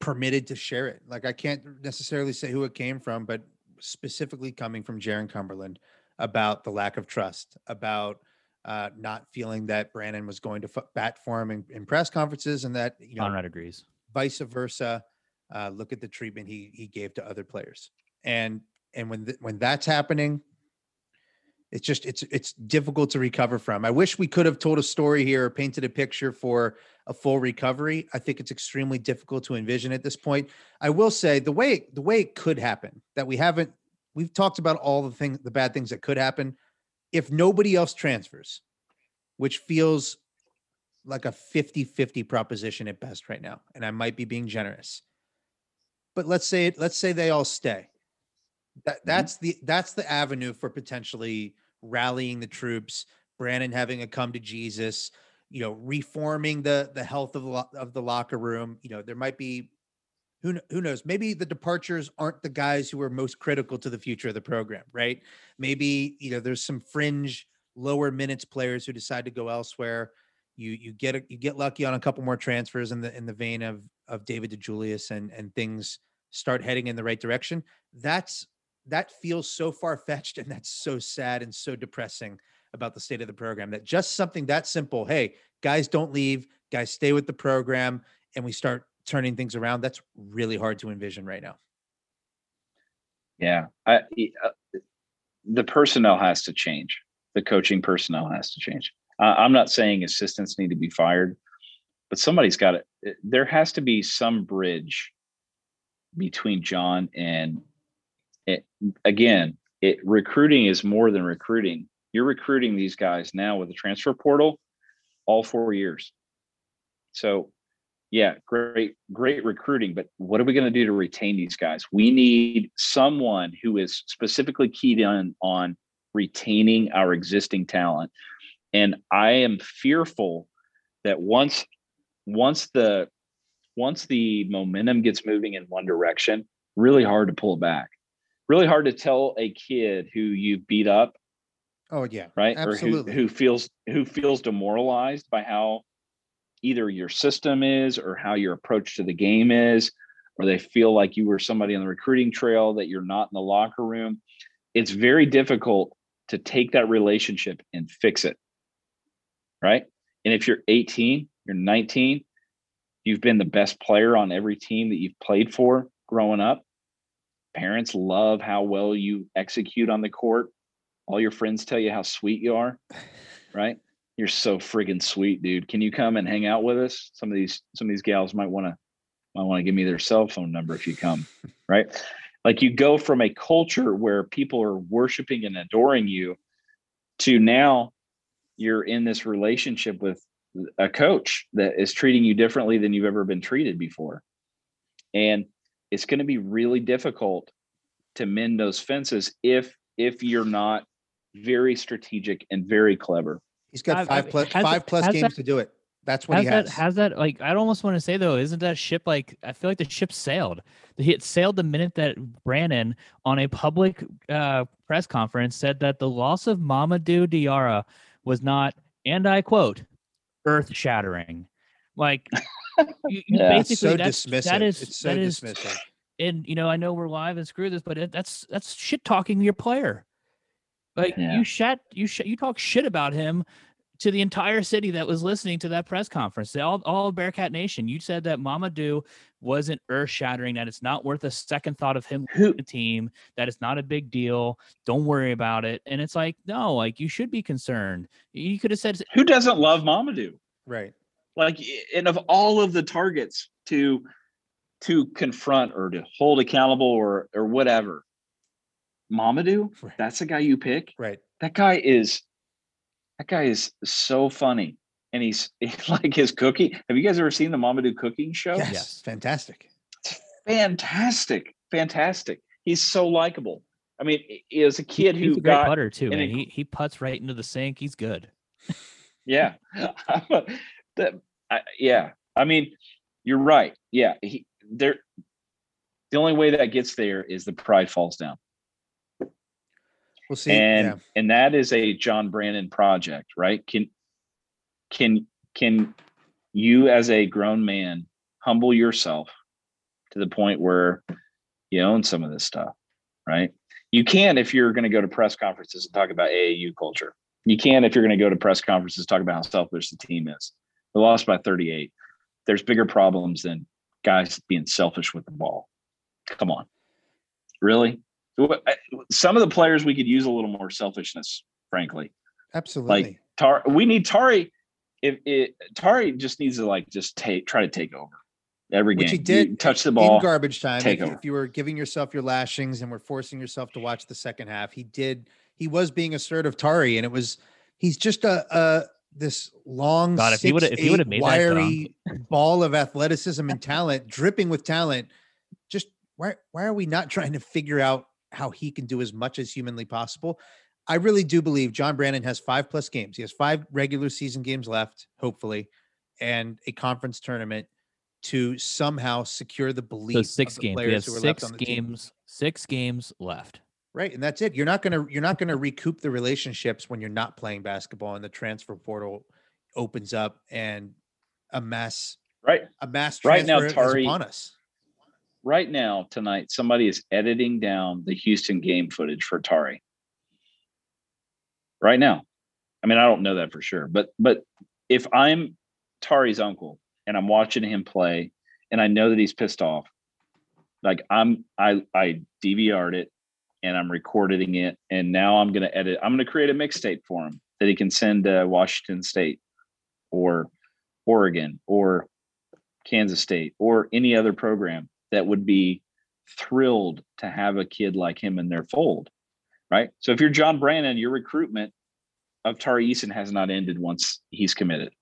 permitted to share it. Like, I can't necessarily say who it came from, but specifically coming from Jarron Cumberland about the lack of trust, about uh, not feeling that Brannen was going to f- bat for him in, in press conferences, and that you know, Conrad agrees. Vice versa, uh, look at the treatment he he gave to other players, and and when th- when that's happening. It's just, it's, it's difficult to recover from. I wish we could have told a story here or painted a picture for a full recovery. I think it's extremely difficult to envision at this point. I will say the way, the way it could happen that we haven't, we've talked about all the things, the bad things that could happen if nobody else transfers, which feels like a fifty-fifty proposition at best right now. And I might be being generous, but let's say it, let's say they all stay. That that's the, that's the avenue for potentially rallying the troops, Brannen having a come to Jesus, you know, reforming the the health of the, lo- of the locker room. You know, there might be, who who knows, maybe the departures aren't the guys who are most critical to the future of the program, right? Maybe, you know, there's some fringe lower minutes players who decide to go elsewhere. You you get a, you get lucky on a couple more transfers in the in the vein of of David DeJulius, and and things start heading in the right direction. That's That feels so far-fetched, and that's so sad and so depressing about the state of the program, that just something that simple, hey, guys don't leave, guys stay with the program, and we start turning things around, that's really hard to envision right now. Yeah. I, uh, the personnel has to change. The coaching personnel has to change. Uh, I'm not saying assistants need to be fired, but somebody's got it. There has to be some bridge between John and It, again, it recruiting is more than recruiting. You're recruiting these guys now with the transfer portal all four years. So, yeah, great, great recruiting. But what are we going to do to retain these guys? We need someone who is specifically keyed in on retaining our existing talent. And I am fearful that once once the once the momentum gets moving in one direction, really hard to pull back. Really hard to tell a kid who you beat up. Oh yeah, right. Absolutely. Or who, who feels who feels demoralized by how either your system is or how your approach to the game is, or they feel like you were somebody on the recruiting trail that you're not in the locker room. It's very difficult to take that relationship and fix it, right? And if you're eighteen, you're nineteen, you've been the best player on every team that you've played for growing up. Parents love how well you execute on the court. All your friends tell you how sweet you are, right? You're so friggin' sweet, dude. Can you come and hang out with us? Some of these, some of these gals might want to, might want to give me their cell phone number if you come, right? Like you go from a culture where people are worshiping and adoring you to now you're in this relationship with a coach that is treating you differently than you've ever been treated before. And it's going to be really difficult to mend those fences if, if you're not very strategic and very clever. He's got five plus, five plus games that, to do it. That's what he has. That, has that, like, I almost want to say, though, isn't that ship, like, I feel like the ship sailed. It sailed the minute that Brannen on a public uh, press conference said that the loss of Mamadou Diarra was not, and I quote, earth-shattering. Like, you, yeah, basically, so that's, dismissive. That is, it's so that is, dismissive. And, you know, I know we're live and screw this, but it, that's that's shit-talking your player. Like yeah. you shat, you sh- you talk shit about him to the entire city that was listening to that press conference. They all, all Bearcat Nation. You said that Mamadou wasn't earth shattering, that it's not worth a second thought of him leaving the team, that it's not a big deal. Don't worry about it. And it's like, no, like you should be concerned. You could have said, who doesn't love Mamadou? Right. Like, and of all of the targets to, to confront or to hold accountable or, or whatever, Mamadou, right. That's the guy you pick. Right. That guy is, that guy is so funny. And he's, he's like his cookie. Have you guys ever seen the Mamadou cooking show? Yes. yes. Fantastic. It's fantastic. Fantastic. He's so likable. I mean, he is a kid he, who he's a got great putter too. And man. He, he putts right into the sink. He's good. Yeah. that, I, yeah. I mean, you're right. Yeah. He, there, the only way that gets there is the pride falls down. We'll see. And yeah. and that is a John Brannen project, right? Can can can you as a grown man humble yourself to the point where you own some of this stuff, right? You can if you're going to go to press conferences and talk about A A U culture. You can if you're going to go to press conferences and talk about how selfish the team is. We lost by thirty-eight. There's bigger problems than guys being selfish with the ball. Come on. Really? Some of the players we could use a little more selfishness, frankly. Absolutely. Like Tar, we need Tari. If it, Tari just needs to like just take, try to take over every game. Which he did you touch the ball in garbage time. Take if, over. If you were giving yourself your lashings and were forcing yourself to watch the second half, he did. He was being assertive, Tari, and it was he's just a, a this long, God, six, if he eight, if he made wiry ball of athleticism and talent, dripping with talent. Just why? Why are we not trying to figure out how he can do as much as humanly possible? I really do believe John Brannen has five plus games. He has five regular season games left, hopefully, and a conference tournament to somehow secure the belief. So six of the games. Players we have who are six left on the games, team. Six games left. Right. And that's it. You're not going to, you're not going to recoup the relationships when you're not playing basketball and the transfer portal opens up and a mass, right. A mass transfer right now, Tari, is upon us. Right now, tonight, somebody is editing down the Houston game footage for Tari. Right now. I mean, I don't know that for sure, but but if I'm Tari's uncle and I'm watching him play and I know that he's pissed off, like I'm I I D V R'd it and I'm recording it and now I'm gonna edit. I'm gonna create a mixtape for him that he can send to Washington State or Oregon or Kansas State or any other program that would be thrilled to have a kid like him in their fold, right? So if you're John Brannen, your recruitment of Tari Eason has not ended once he's committed.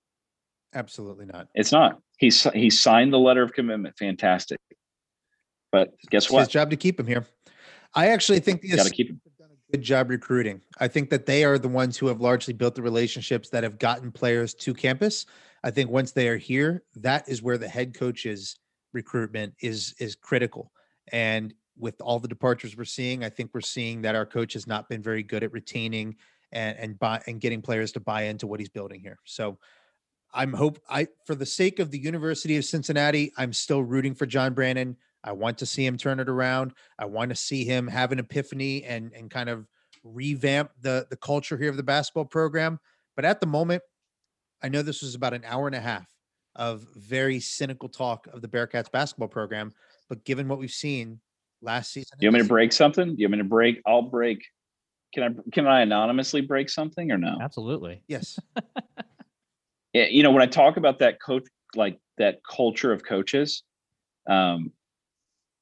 Absolutely not. It's not. He's he signed the letter of commitment. Fantastic. But guess it's what? His job to keep him here. I actually think the Gotta keep him. Have done a good job recruiting. I think that they are the ones who have largely built the relationships that have gotten players to campus. I think once they are here, that is where the head coach's recruitment is is critical. And with all the departures we're seeing, I think we're seeing that our coach has not been very good at retaining and and buy, and getting players to buy into what he's building here. So I'm hope I for the sake of the University of Cincinnati, I'm still rooting for John Brannen. I want to see him turn it around. I want to see him have an epiphany and and kind of revamp the the culture here of the basketball program. But at the moment, I know this was about an hour and a half of very cynical talk of the Bearcats basketball program, but given what we've seen last season, do you want me to break something? Do you want me to break? I'll break. Can I, can I anonymously break something or no? Absolutely. Yes. Yeah, you know, when I talk about that coach, like that culture of coaches, um,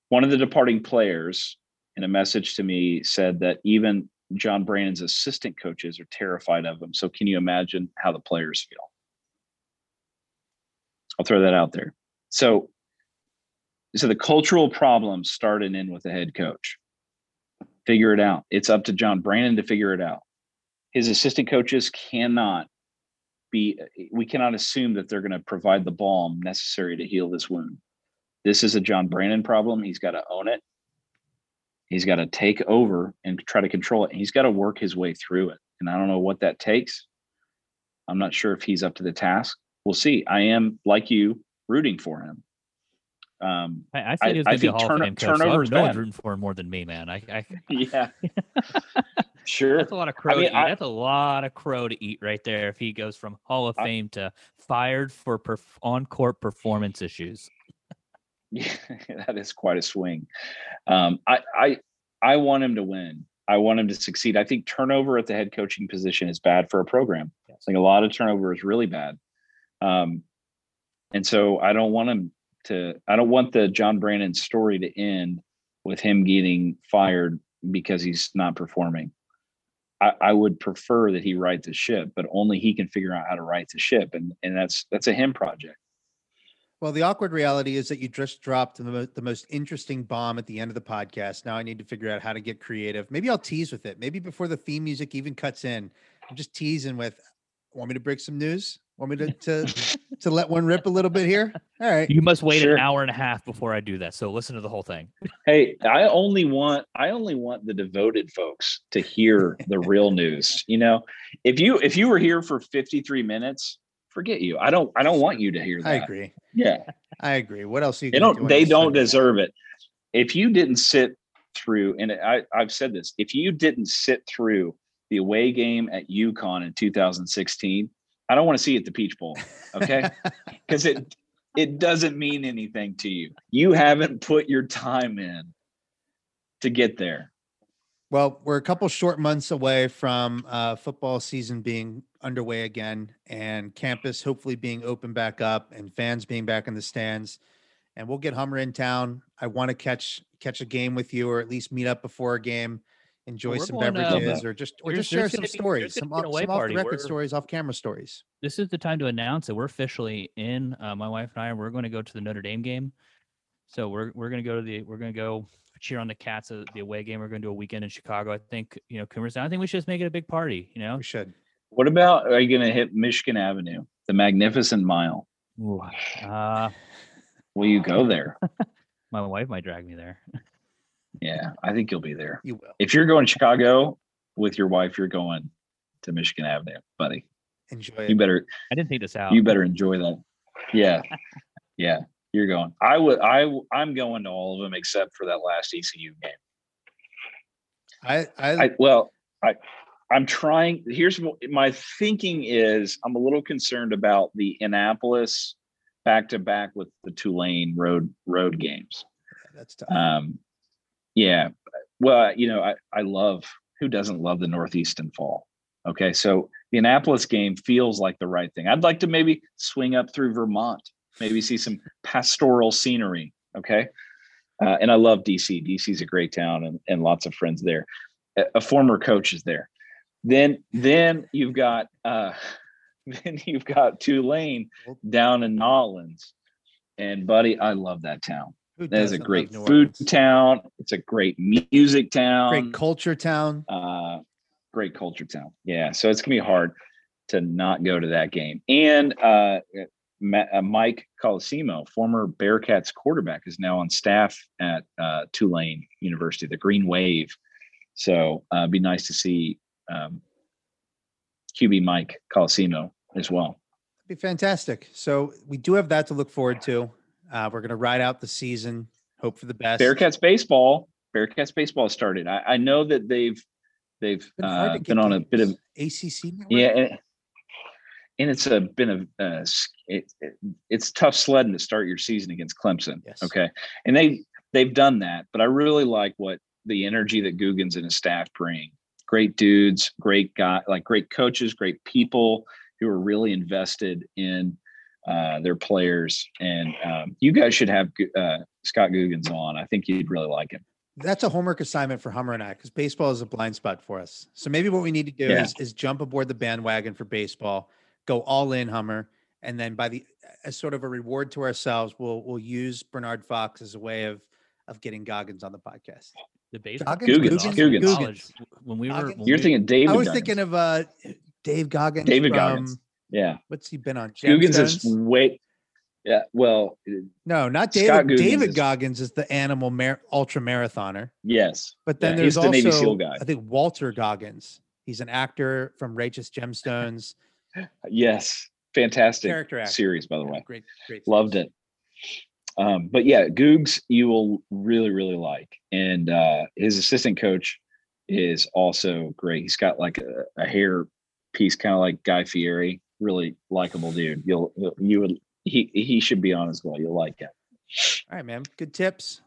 one of the departing players in a message to me said that even John Brannen's assistant coaches are terrified of him. So can you imagine how the players feel? I'll throw that out there. So, so the cultural problems start and end with the head coach. Figure it out. It's up to John Brannen to figure it out. His assistant coaches cannot be, we cannot assume that they're going to provide the balm necessary to heal this wound. This is a John Brannen problem. He's got to own it. He's got to take over and try to control it. And he's got to work his way through it. And I don't know what that takes. I'm not sure if he's up to the task. We'll see. I am, like you, rooting for him. Um, I, I think it's going to be a Hall of Fame coach. So I'm no rooting for him more than me, man. I, I yeah, sure. That's a lot of crow. I mean, to eat. I, that's a lot of crow to eat right there. If he goes from Hall of I, Fame to fired for perf- on-court performance issues. Yeah, that is quite a swing. Um, I, I, I want him to win. I want him to succeed. I think turnover at the head coaching position is bad for a program. I think a lot of turnover is really bad. Um, and so I don't want him to, I don't want the John Brannen story to end with him getting fired because he's not performing. I, I would prefer that he right the ship, but only he can figure out how to right the ship. And, and that's, that's a him project. Well, the awkward reality is that you just dropped the most, the most interesting bomb at the end of the podcast. Now I need to figure out how to get creative. Maybe I'll tease with it. Maybe before the theme music even cuts in, I'm just teasing with, want me to break some news? Want me to, to, to let one rip a little bit here? All right. You must wait sure. an hour and a half before I do that. So listen to the whole thing. Hey, I only want, I only want the devoted folks to hear the real news. You know, if you, if you were here for fifty-three minutes, forget you. I don't, I don't want you to hear that. I agree. Yeah, I agree. What else? Are you they don't, do they don't deserve that? It. If you didn't sit through, and I, I've said this, if you didn't sit through the away game at UConn in two thousand sixteen, I don't want to see you at the Peach Bowl, okay? Because it it doesn't mean anything to you. You haven't put your time in to get there. Well, we're a couple short months away from uh, football season being underway again, and campus hopefully being open back up, and fans being back in the stands. And we'll get Hummer in town. I want to catch catch a game with you, or at least meet up before a game. Enjoy well, some going, beverages, uh, or just or just share some be, stories, some, off, some off the record we're, stories, off camera stories. This is the time to announce that we're officially in. Uh, my wife and I, we're going to go to the Notre Dame game. So we're we're going to go to the we're going to go cheer on the Cats at the away game. We're going to do a weekend in Chicago. I think you know, Coomer's. I think we should just make it a big party. You know, we should. What about are you going to hit Michigan Avenue, the Magnificent Mile? Ooh, uh, will you go there? My wife might drag me there. Yeah, I think you'll be there. You will. If you're going to Chicago with your wife, you're going to Michigan Avenue, buddy. Enjoy it. You better. I didn't think this out. You better enjoy that. Yeah, yeah, you're going. I would. I I'm going to all of them except for that last E C U game. I I, I well I I'm trying. Here's what my thinking is. I'm a little concerned about the Annapolis back to back with the Tulane road road games. Yeah, that's tough. Um. Yeah. Well, you know, I, I love who doesn't love the Northeastern fall. Okay. So the Annapolis game feels like the right thing. I'd like to maybe swing up through Vermont, maybe see some pastoral scenery. Okay. Uh, and I love D C. D C's a great town and, and lots of friends there. A, a former coach is there. Then, then you've got, uh, then you've got Tulane down in New Orleans, and buddy, I love that town. That is a great food town. It's a great music town. Great culture town. Uh, great culture town. Yeah. So it's going to be hard. to not go to that game. And uh, Mike Colosimo, former Bearcats quarterback, is now on staff at uh, Tulane University, the Green Wave. So uh, it'd be nice to see um, Q B Mike Colosimo as well. It'd be fantastic. So we do have that to look forward to. Uh, we're going to ride out the season, hope for the best. Bearcats baseball. Bearcats baseball started. I, I know that they've they've been, uh, been on a bit of A C C. Network. Yeah, and, and it's a been a uh, it, it, it's tough sledding to start your season against Clemson. Yes. Okay, and they they've done that, but I really like what the energy that Googans and his staff bring. Great dudes, great guy, like great coaches, great people who are really invested in uh, their players. And um, you guys should have uh, Scott Googans on. I think you'd really like him. That's a homework assignment for Hummer and I, because baseball is a blind spot for us. So maybe what we need to do yeah. is, is jump aboard the bandwagon for baseball, go all in Hummer. And then by the, as sort of a reward to ourselves, we'll, we'll use Bernard Fox as a way of, of getting Goggins on the podcast. The baseball Googans. Googans. Googans. When we were, when you're we, thinking David. I was Goggins. thinking of uh, Dave Goggins. David from, Goggins. Yeah. What's he been on? Gemstones? Googans is way. Yeah. Well. No, not David. Googans David is, Goggins is the animal mar- ultra marathoner. Yes. But then yeah, there's also the Navy SEAL guy. I think Walter Goggins. He's an actor from Righteous Gemstones. Yes. Fantastic character actor. Series, by the way. Yeah, great. Great. Loved series. It. Um, but yeah, Googs, you will really, really like. And uh, his assistant coach is also great. He's got like a, a hair piece, kind of like Guy Fieri. Really likable dude. You'll, you would, he, he should be on as well. You'll like it. All right, man. Good tips.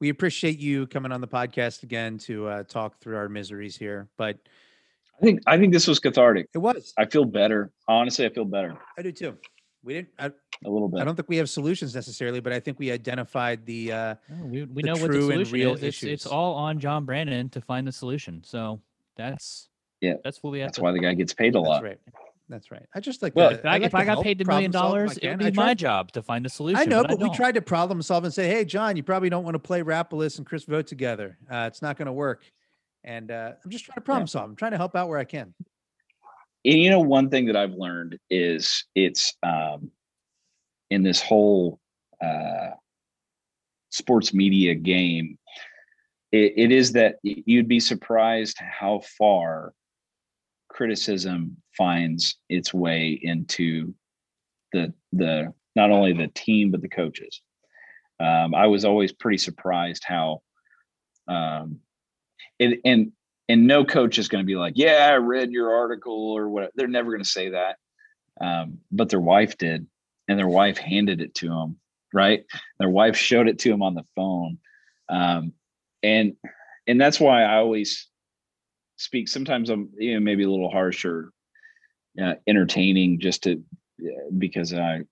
We appreciate you coming on the podcast again to uh, talk through our miseries here. But I think, I think this was cathartic. It was. I feel better. Honestly, I feel better. I do too. We didn't. I, A little bit. I don't think we have solutions necessarily, but I think we identified the uh, no, we, we the know true what the solution and real is. It's, it's all on John Brannen to find the solution. So that's yeah, that's what we have. That's to why the guy gets paid a that's lot. Right. That's right. I just like. Well, the, if I, I, like if I got paid a million dollars, it would be my job to find a solution. I know, but, but I we tried to problem solve and say, "Hey, John, you probably don't want to play Rapolas and Chris Vogt together. Uh, it's not going to work." And uh, I'm just trying to problem yeah. solve. I'm trying to help out where I can. And you know, one thing that I've learned is it's. Um, in this whole uh, sports media game, it, it is that you'd be surprised how far criticism finds its way into the, the not only the team, but the coaches. Um, I was always pretty surprised how, um, it, and, and no coach is going to be like, yeah, I read your article or whatever. They're never going to say that. Um, but their wife did. And their wife handed it to him, right? Their wife showed it to him on the phone. Um, and and that's why I always speak. Sometimes I'm you know, maybe a little harsh or uh, entertaining just to because I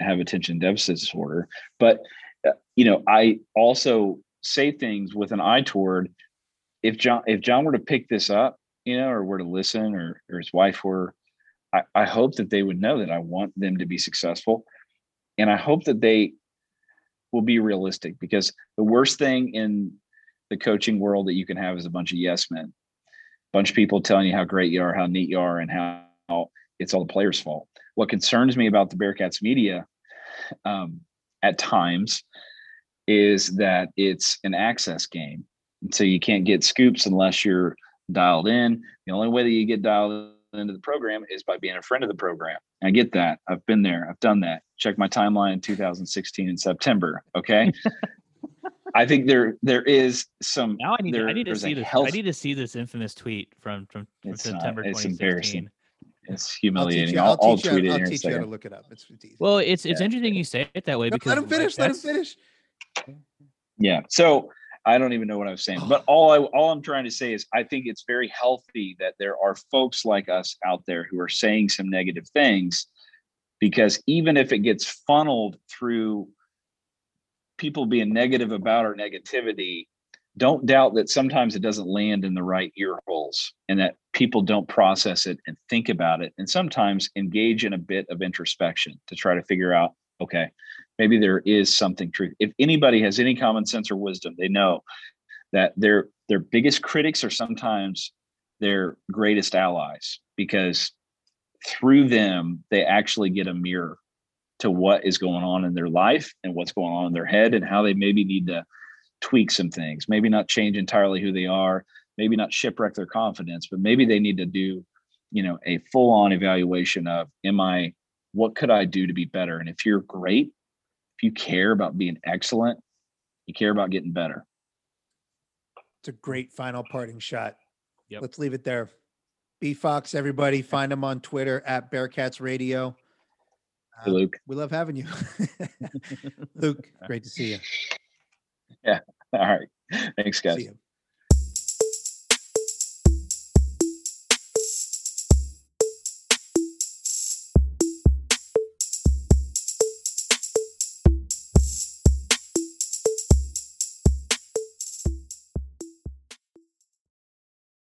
have attention deficit disorder. But, uh, you know, I also say things with an eye toward if John, if John were to pick this up, you know, or were to listen or, or his wife were, I, I hope that they would know that I want them to be successful. And I hope that they will be realistic, because the worst thing in the coaching world that you can have is a bunch of yes men, a bunch of people telling you how great you are, how neat you are, and how it's all the players' fault. What concerns me about the Bearcats media um, at times is that it's an access game. And so you can't get scoops unless you're dialed in. The only way that you get dialed in into the program is by being a friend of the program. I get that. I've been there. I've done that. Check my timeline in two thousand sixteen in September. Okay. I think there there is some now I need there, to, I need to see this health... I need to see this infamous tweet from from, from it's September not, it's twenty sixteen. It's humiliating. I'll, I'll, I'll tweet it. I'll teach you how to look it up. It's well it's it's yeah. interesting you say it that way, because let him finish, let him finish. Yeah. So I don't even know what I was saying, but all I, all I'm trying to say is I think it's very healthy that there are folks like us out there who are saying some negative things, because even if it gets funneled through people being negative about our negativity, don't doubt that sometimes it doesn't land in the right ear holes and that people don't process it and think about it. And sometimes engage in a bit of introspection to try to figure out, okay, maybe there is something true. If anybody has any common sense or wisdom, they know that their their biggest critics are sometimes their greatest allies, because through them, they actually get a mirror to what is going on in their life and what's going on in their head and how they maybe need to tweak some things, maybe not change entirely who they are, maybe not shipwreck their confidence, but maybe they need to do, you know, a full-on evaluation of, am I, what could I do to be better? And if you're great, if you care about being excellent, you care about getting better. It's a great final parting shot. Yep. Let's leave it there. B Fox, everybody, find him on Twitter at Bearcats Radio. Hey, Luke. Um, we love having you. Luke, great to see you. Yeah. All right. Thanks, guys. See you.